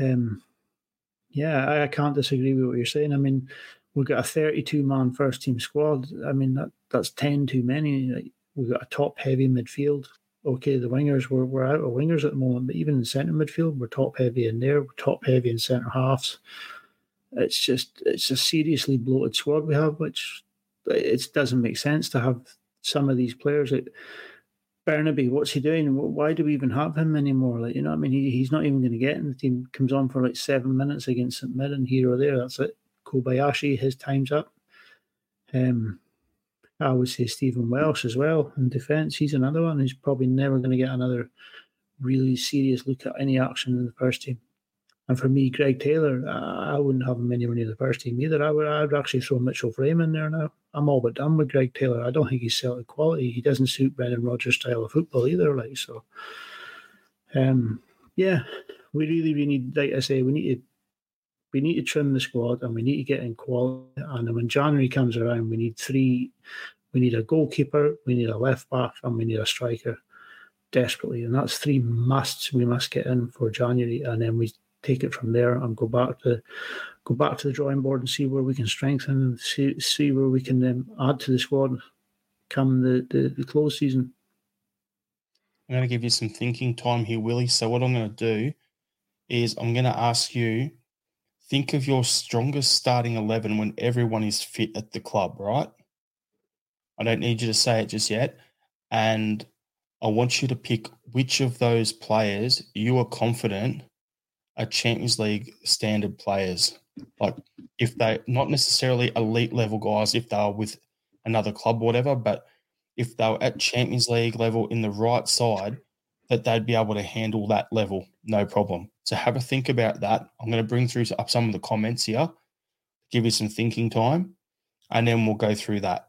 I can't disagree with what you're saying. I mean, we've got a 32-man first-team squad. I mean, that's 10 too many. Like, we've got a top-heavy midfield. Okay, the wingers, we're out of wingers at the moment, but even in centre midfield, we're top-heavy in there. We're top-heavy in centre-halves. It's a seriously bloated squad we have, which it doesn't make sense to have some of these players. Like Burnaby, what's he doing? Why do we even have him anymore? He's not even going to get in the team. Comes on for 7 minutes against St Mirren here or there. That's it. Kobayashi, his time's up. I would say Stephen Welsh as well in defence. He's another one who's probably never going to get another really serious look at any action in the first team. And for me, Greg Taylor, I wouldn't have him anywhere near the first team either. I would actually throw Mitchell Frame in there now. I'm all but done with Greg Taylor. I don't think he's Celtic quality. He doesn't suit Brendan Rodgers' style of football either. We really need, like I say, we need to trim the squad, and we need to get in quality. And then when January comes around, we need a goalkeeper, we need a left back, and we need a striker desperately. And that's 3 musts we must get in for January, and then we take it from there and go back to the drawing board and see where we can strengthen and see where we can then add to the squad come the close season. I'm going to give you some thinking time here, Willie. So what I'm going to do is I'm going to ask you, think of your strongest starting 11 when everyone is fit at the club, right? I don't need you to say it just yet. And I want you to pick which of those players you are confident are Champions League standard players. Like, if they're not necessarily elite level guys, if they're with another club or whatever, but if they're at Champions League level in the right side, that they'd be able to handle that level, no problem. So have a think about that. I'm going to bring through up some of the comments here, give you some thinking time, and then we'll go through that.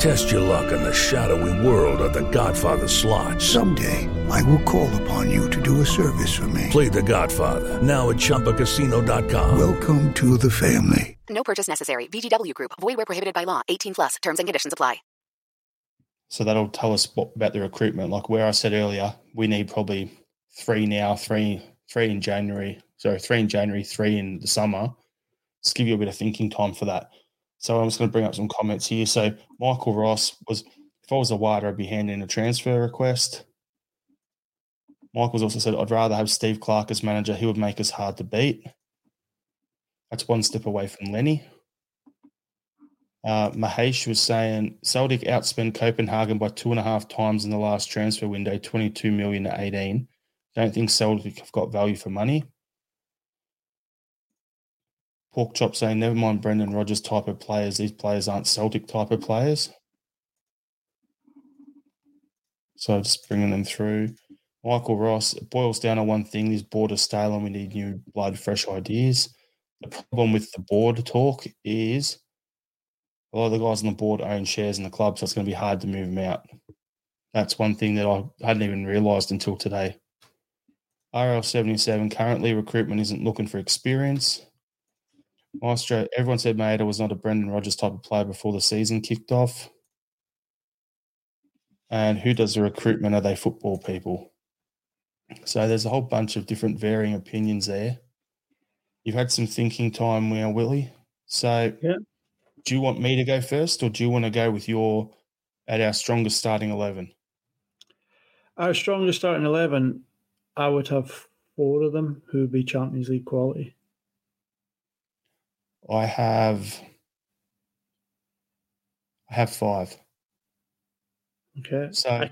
Test your luck in the shadowy world of The Godfather slot. Someday, I will call upon you to do a service for me. Play The Godfather now at ChumbaCasino.com. Welcome to the family. No purchase necessary. VGW Group. Void where prohibited by law. 18+. Terms and conditions apply. So that'll tell us what about the recruitment. Like where I said earlier, we need probably three in January, three in the summer. Let's give you a bit of thinking time for that. So I'm just going to bring up some comments here. So Michael Ross was, if I was a wider, I'd be handing a transfer request. Michael's also said, I'd rather have Steve Clark as manager. He would make us hard to beat. That's one step away from Lenny. Mahesh was saying, Celtic outspent Copenhagen by 2.5 times in the last transfer window, 22 million to 18. Don't think Celtic have got value for money. Pork Chop saying, never mind Brendan Rodgers type of players. These players aren't Celtic type of players. So just bringing them through. Michael Ross, it boils down to one thing. This board is stale and we need new blood, fresh ideas. The problem with the board talk is a lot of the guys on the board own shares in the club, so it's going to be hard to move them out. That's one thing that I hadn't even realised until today. RL77, currently recruitment isn't looking for experience. Maestro, everyone said Maeda was not a Brendan Rodgers type of player before the season kicked off. And who does the recruitment? Are they football people? So there's a whole bunch of different varying opinions there. You've had some thinking time now, Willie. So yeah. Do you want me to go first or do you want to go with your at our strongest starting 11? Our strongest starting 11, I would have 4 of them who would be Champions League quality. I have 5. Okay. So I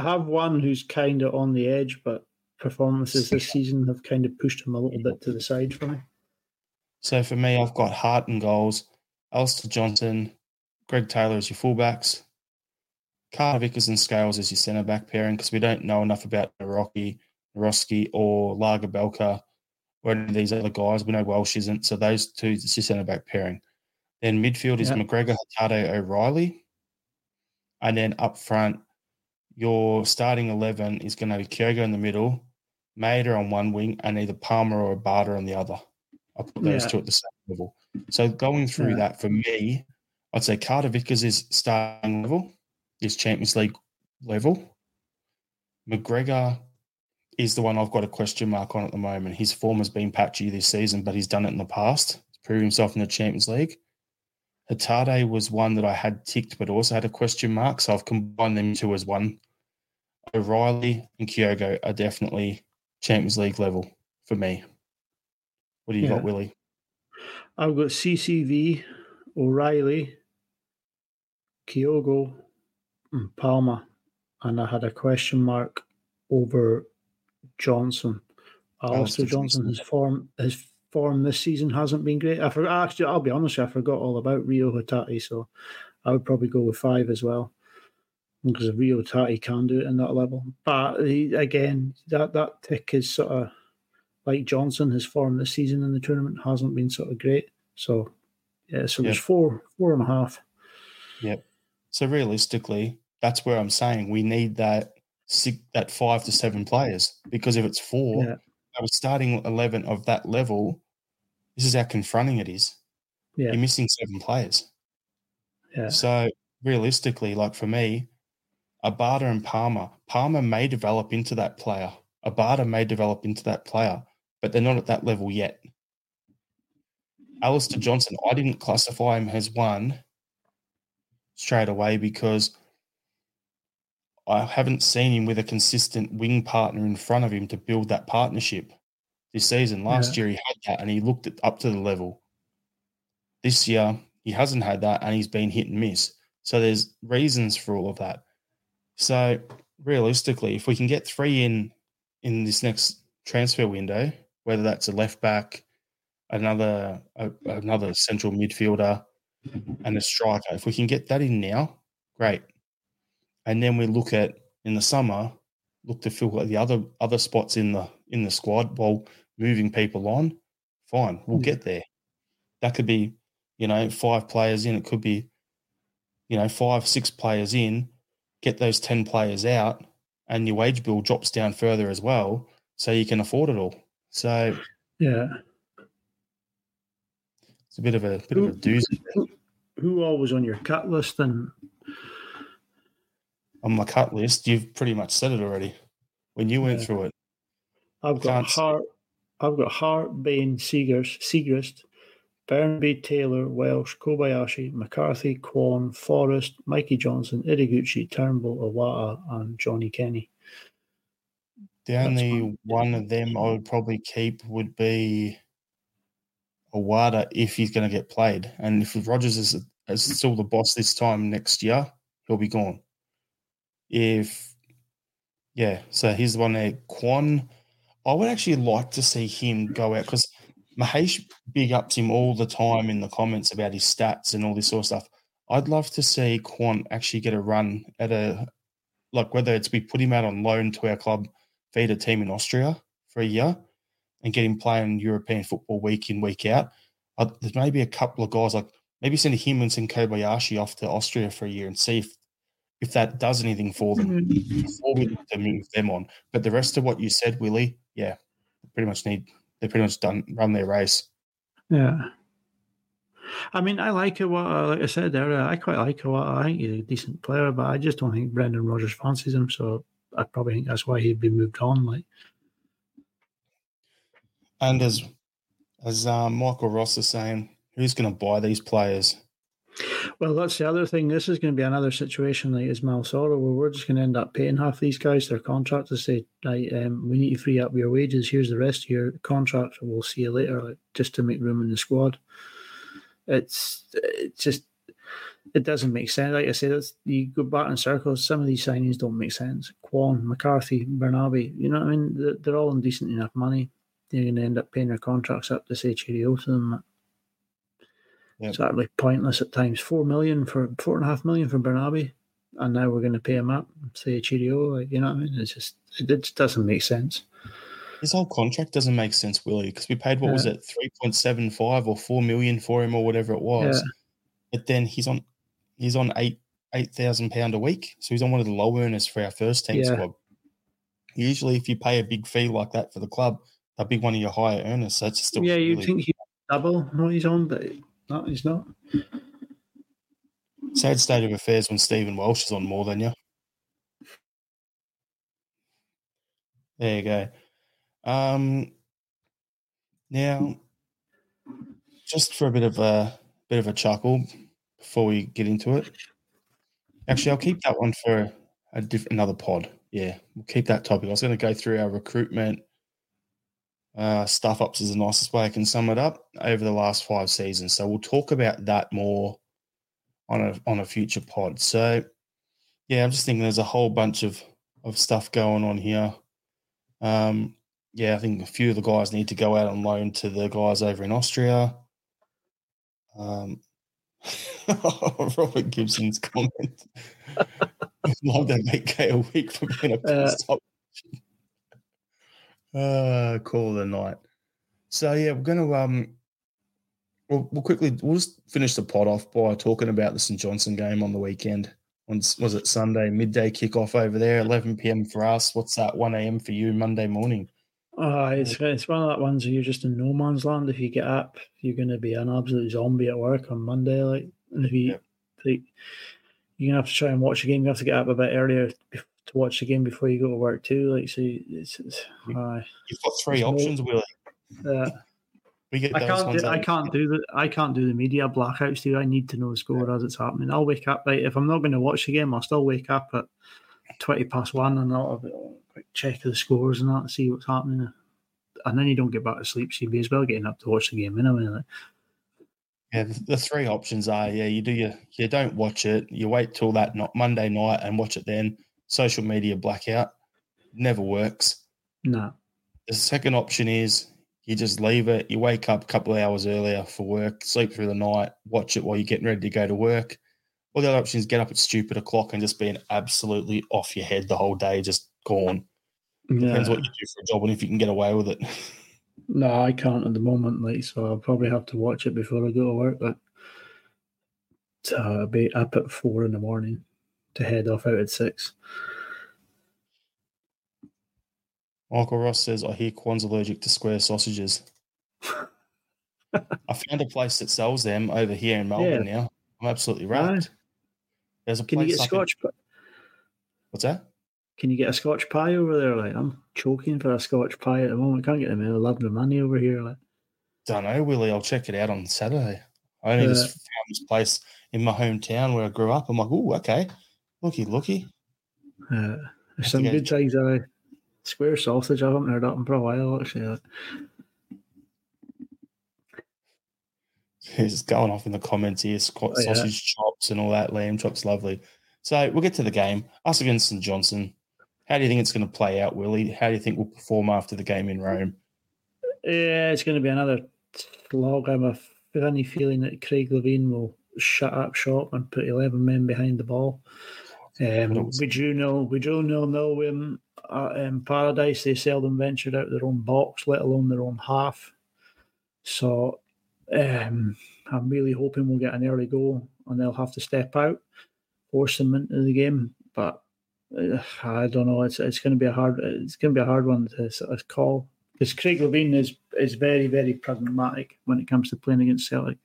have one who's kind of on the edge, but performances this season have kind of pushed him a little bit to the side for me. So for me, I've got Hart and goals, Alistair Johnson, Greg Taylor as your fullbacks, Carter Vickers and Scales as your centre-back pairing, because we don't know enough about Naroski or Lagerbelka or any of these other guys. We know Welsh isn't, so those two, it's your centre-back pairing. Then midfield is McGregor, Hurtado, O'Reilly. And then up front, your starting 11 is going to be Kyogo in the middle, Maeda on one wing, and either Palmer or Abada on the other. I'll put those two at the same level. So going through that, for me, I'd say Carter Vickers is starting level, is Champions League level. McGregor is the one I've got a question mark on at the moment. His form has been patchy this season, but he's done it in the past. He's proved himself in the Champions League. Hatate was one that I had ticked but also had a question mark, so I've combined them two as one. O'Reilly and Kyogo are definitely Champions League level for me. What do you got, Willie? I've got CCV, O'Reilly, Kyogo, and Palmer, and I had a question mark over Johnson. Alistair Johnson, his form this season hasn't been great. I forgot, actually, I'll be honest, I forgot all about Rio Hatate, so I would probably go with 5 as well because Rio Hatate can do it in that level. But he, again, that tick is sort of like Johnson. His form this season in the tournament hasn't been sort of great. So yeah, so there's 4.5. Yep. So realistically, that's where I'm saying we need that 5 to 7 players, because if it's 4. Yeah. Our starting 11 of that level, this is how confronting it is. Yeah. You're missing 7 players. Yeah. So realistically, like for me, Abada and Palmer may develop into that player. Abada may develop into that player, but they're not at that level yet. Alistair Johnson, I didn't classify him as one straight away because I haven't seen him with a consistent wing partner in front of him to build that partnership this season. Last year he had that and he looked up to the level. This year he hasn't had that and he's been hit and miss. So there's reasons for all of that. So realistically, if we can get 3 in this next transfer window, whether that's a left back, another central midfielder and a striker. If we can get that in now, great. And then we look at in the summer, look to fill the other spots in the squad while moving people on. Fine, we'll get there. That could be, 5 players in. It could be, 5-6 players in. Get those 10 players out, and your wage bill drops down further as well, so you can afford it all. So yeah, it's a bit of a doozy. Who all was on your cut list then? On my cut list, you've pretty much said it already. When you went through it, I've got Hart, Bain, Siegrist, Bernby, Taylor, Welsh, Kobayashi, McCarthy, Kwon, Forrest, Mikey Johnson, Iriguchi, Turnbull, Iwata, and Johnny Kenny. The only one of them I would probably keep would be Iwata if he's going to get played. And if Rodgers is still the boss this time next year, he'll be gone. So here's the one there. Kwon, I would actually like to see him go out because Mahesh big ups him all the time in the comments about his stats and all this sort of stuff. I'd love to see Kwon actually get a run at whether it's we put him out on loan to our club, feed a team in Austria for a year and get him playing European football week in, week out. There's maybe a couple of guys maybe send him and send Kobayashi off to Austria for a year and see if that does anything for them before we move them on. But the rest of what you said, Willie, yeah, they're pretty much done, run their race. Yeah. I mean, I like Iwata. Like I said earlier, I quite like Iwata. I think he's a decent player, but I just don't think Brendan Rodgers fancies him, so I probably think that's why he'd be moved on. And as Michael Ross is saying, who's going to buy these players? Well, that's the other thing. This is going to be another situation like Ismail Soro, where we're just going to end up paying half these guys their contract to say, right, we need to free up your wages. Here's the rest of your contract. We'll see you later, just to make room in the squad. It doesn't make sense. Like I said, you go back in circles. Some of these signings don't make sense. Kwon, McCarthy, Bernabe, you know what I mean? They're all on decent enough money. They're going to end up paying their contracts up to say cheerio to them. Yep. It's utterly pointless at times. $4.5 million for Bernabe, and now we're going to pay him up. Say a cheerio, you know what I mean? It just doesn't make sense. His whole contract doesn't make sense, Willie, because we paid what was it, 3.75 or $4 million for him or whatever it was. Yeah. But then he's on £8,000 a week, so he's on one of the low earners for our first team squad. Usually, if you pay a big fee like that for the club, that'd be one of your higher earners. So it's still you'd think he'd double what he's on, but. No, he's not. Sad state of affairs when Stephen Welsh is on more than you. There you go. Now, just for a bit of a chuckle before we get into it. Actually, I'll keep that one for another pod. Yeah, we'll keep that topic. I was going to go through our recruitment. Stuff-ups is the nicest way I can sum it up over the last 5 seasons. So we'll talk about that more on a future pod. So, yeah, I'm just thinking there's a whole bunch of stuff going on here. I think a few of the guys need to go out on loan to the guys over in Austria. Robert Gibson's comment. I'd love that make K a week for being a pissed off. Call of the night. So, yeah, we're going to we'll just finish the pod off by talking about the St. Johnstone game on the weekend. Was it Sunday, midday kickoff over there, 11 p.m. for us? What's that, 1 a.m. for you Monday morning? It's one of that ones where you're just in no man's land. If you get up, you're going to be an absolute zombie at work on Monday. You're going to have to try and watch the game. You have to get up a bit earlier to watch the game before you go to work too. You've got 3 options, Willie. I can't do the media blackouts too. I need to know the score as it's happening. I'll wake up. Like, if I'm not going to watch the game, I'll still wake up at 1:20 and I'll check the scores and that, see what's happening. And then you don't get back to sleep, so you may as well getting up to watch the game anyway. Yeah, the 3 options are you don't watch it, you wait till that Monday night and watch it then. Social media blackout never works. No. The second option is You just leave it. You wake up a couple of hours earlier for work, sleep through the night, watch it while you're getting ready to go to work. Or the other option is get up at stupid o'clock and just being absolutely off your head the whole day, just gone. Yeah. Depends what you do for a job and if you can get away with it. No, I can't at the moment, mate, so I'll probably have to watch it before I go to work. But I'll be up at 4 a.m. to head off out at 6. Michael Ross says, I hear Quan's allergic to square sausages. I found a place that sells them over here in Melbourne now. I'm absolutely wrapped. There's a place. Can you get Scotch pie? What's that? Can you get a Scotch pie over there? Like, I'm choking for a Scotch pie at the moment. I can't get them in. I love the money over here. Like, don't know, Willie. I'll check it out on Saturday. I only just found this place in my hometown where I grew up. I'm like, oh, okay. Looky. There's some good things there. Square sausage, I haven't heard that in for a while, actually. He's going off in the comments here. Sausage chops and all that, lamb chops, lovely. So we'll get to the game. Us against St. Johnstone. How do you think it's going to play out, Willie? How do you think we'll perform after the game in Rome? Yeah, it's going to be another slog. I have a funny feeling that Craig Levein will shut up shop and put 11 men behind the ball. We do know him. In Paradise, they seldom ventured out of their own box, let alone their own half. So I'm really hoping we'll get an early goal and they'll have to step out, force them into the game. But I don't know. It's going to be a hard one to sort of call, because Craig Levein is very, very pragmatic when it comes to playing against Celtic.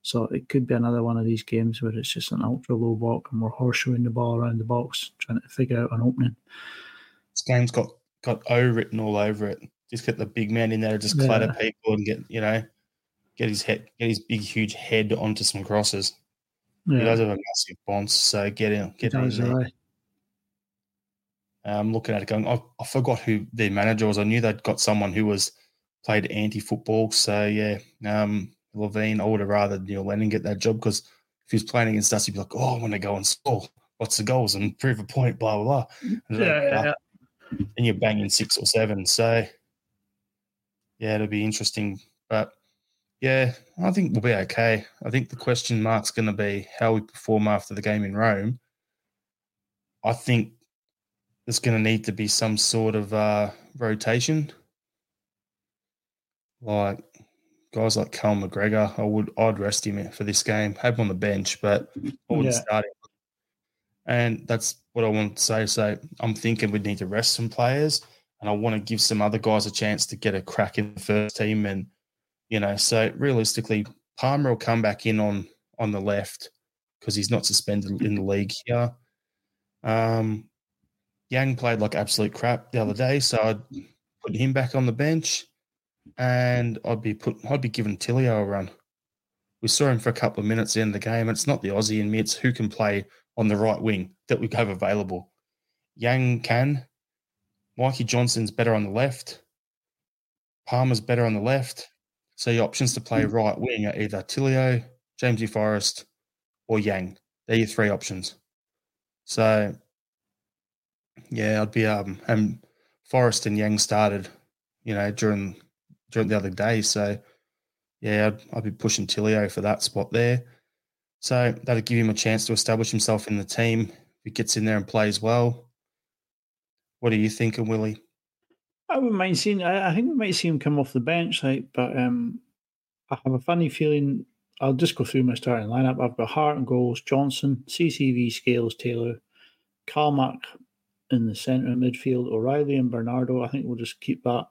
So it could be another one of these games where it's just an ultra low block and we're horseshoeing the ball around the box trying to figure out an opening. This game's got O written all over it. Just get the big man in there to just clutter people and get his big huge head onto some crosses. Yeah. He does have a massive bounce, so get in there. Right. I'm looking at it going, I forgot who their manager was. I knew they'd got someone who played anti-football. So yeah, Levein, I would have rather Neil Lennon get that job, because if he was playing against us, he'd be like, oh, I want to go and score lots of goals and prove a point, blah blah blah. And you're banging 6 or 7. So, yeah, it'll be interesting. But, yeah, I think we'll be okay. I think the question mark's going to be how we perform after the game in Rome. I think there's going to need to be some sort of rotation. Like guys like Cal McGregor, I'd rest him for this game, have him on the bench, but I wouldn't start him. And that's what I want to say. So I'm thinking we need to rest some players, and I want to give some other guys a chance to get a crack in the first team. And, so realistically, Palmer will come back in on the left because he's not suspended in the league here. Yang played like absolute crap the other day, so I'd put him back on the bench, and I'd be giving Tilio a run. We saw him for a couple of minutes in the game. It's not the Aussie in me, it's who can play on the right wing that we have available. Yang can. Mikey Johnson's better on the left. Palmer's better on the left. So your options to play right wing are either Tilio, James E. Forrest, or Yang. They're your three options. So, yeah, I'd be and Forrest and Yang started, during the other day. So, yeah, I'd be pushing Tilio for that spot there. So that'll give him a chance to establish himself in the team. He gets in there and plays well. What are you thinking, Willie? I wouldn't mind seeing. I think we might see him come off the bench, but I have a funny feeling. I'll just go through my starting lineup. I've got Hart and goals, Johnson, CCV, Scales, Taylor, Kalmak in the centre of midfield, O'Reilly and Bernardo. I think we'll just keep that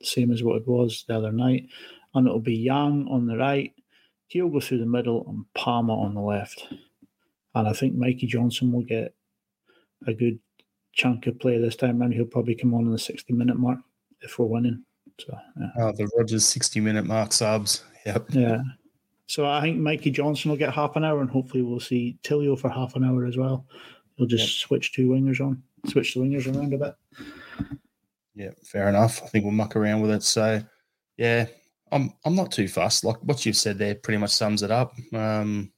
the same as what it was the other night, and it'll be Yang on the right. He'll go through the middle and Palmer on the left. And I think Mikey Johnson will get a good chunk of play this time around. He'll probably come on in the 60-minute mark if we're winning. So, yeah. Oh, the Rodgers 60-minute mark subs. Yep. Yeah. So I think Mikey Johnson will get half an hour, and hopefully we'll see Tilio for half an hour as well. He'll just switch the wingers around a bit. Yeah, fair enough. I think we'll muck around with it. So, yeah. I'm not too fussed. Like what you've said there pretty much sums it up. The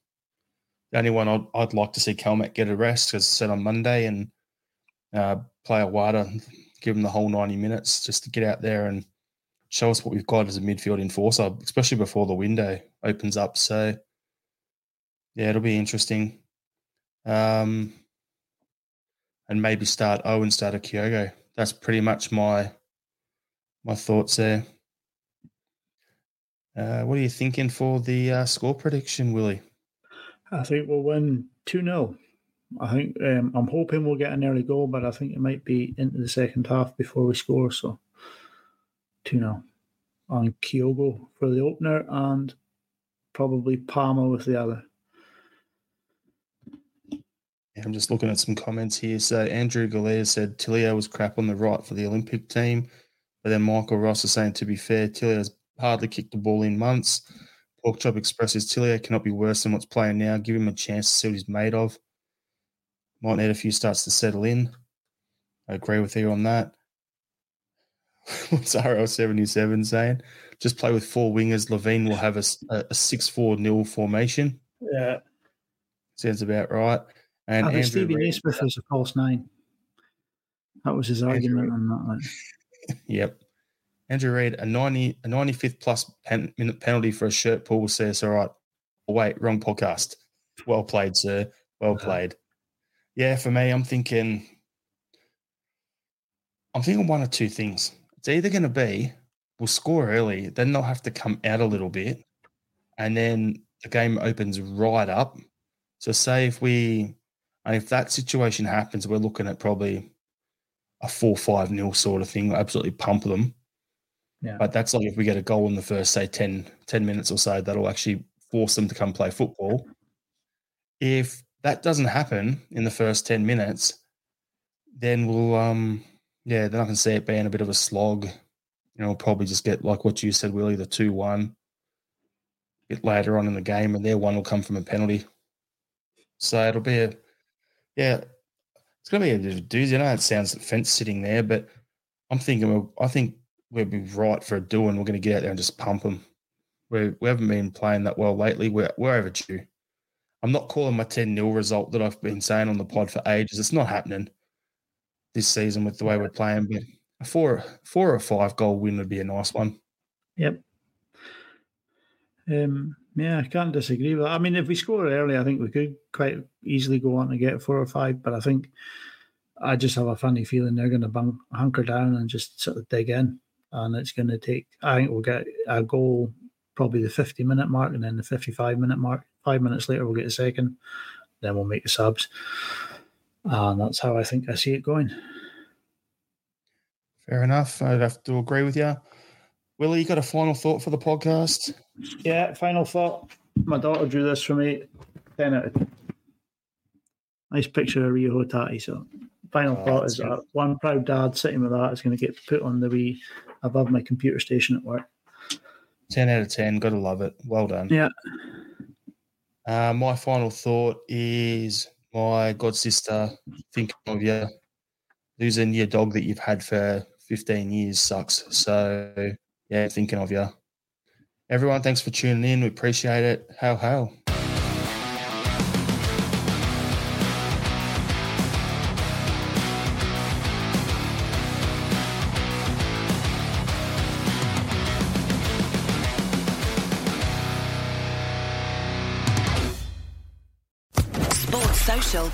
only one I'd like to see Kalmak get a rest, because I said on Monday, and play Awada, give him the whole 90 minutes just to get out there and show us what we've got as a midfield enforcer, especially before the window opens up. So, yeah, it'll be interesting. And maybe start Owen, start a Kyogo. That's pretty much my thoughts there. What are you thinking for the score prediction, Willie? I think we'll win 2-0. I think I'm hoping we'll get an early goal, but I think it might be into the second half before we score. So 2-0 on Kyogo for the opener and probably Palmer with the other. I'm just looking at some comments here. So Andrew Galea said Tilio was crap on the right for the Olympic team. But then Michael Ross is saying, to be fair, Tilio has hardly kicked the ball in months. Porkchop expresses Tilio cannot be worse than what's playing now. Give him a chance to see what he's made of. Might need a few starts to settle in. I agree with you on that. What's RL77 saying? Just play with four wingers. Levein will have a 6-4-0 formation. Yeah. Sounds about right. And I think Stevie Naismith was a false nine. That was his argument on that one. Yep. Andrew Reid, a 95th plus minute penalty for a shirt pull will say it's all right. Oh, wait, wrong podcast. Well played, sir. Well played. Yeah, for me, I'm thinking one of two things. It's either going to be we'll score early, then they'll have to come out a little bit, and then the game opens right up. So say if that situation happens, we're looking at probably a 4-5-0 sort of thing. We'll absolutely pump them. Yeah. But that's like if we get a goal in the first, say, 10 minutes or so, that'll actually force them to come play football. If that doesn't happen in the first 10 minutes, then we'll, then I can see it being a bit of a slog. We'll probably just get, like what you said, Willie, the 2-1 a bit later on in the game, and their one will come from a penalty. So it'll be it's going to be a bit of a doozy. I know it sounds like fence sitting there, but I think we'll be right for a do, and we're going to get out there and just pump them. We haven't been playing that well lately. We're overdue. I'm not calling my 10-0 result that I've been saying on the pod for ages. It's not happening this season with the way we're playing, but a 4 or 5 goal win would be a nice one. Yep. Yeah, I can't disagree with that. I mean, if we score early, I think we could quite easily go on to get 4 or 5, but I think I just have a funny feeling they're going to hunker down and just sort of dig in, and it's going to take, I think we'll get a goal probably the 50-minute mark, and then the 55-minute mark. 5 minutes later, we'll get a second, then we'll make the subs, and that's how I think I see it going. Fair enough. I'd have to agree with you. Willie, you got a final thought for the podcast? Yeah, final thought. My daughter drew this for me. 10 out of 10. Nice picture of Rio Hotati. So, final thought is that one proud dad sitting with that is going to get put on the wee above my computer station at work. 10 out of 10. Got to love it. Well done. Yeah. My final thought is my god sister thinking of you. Losing your dog that you've had for 15 years sucks. So, yeah, thinking of you. Everyone, thanks for tuning in. We appreciate it. Hail, hail. Sports Social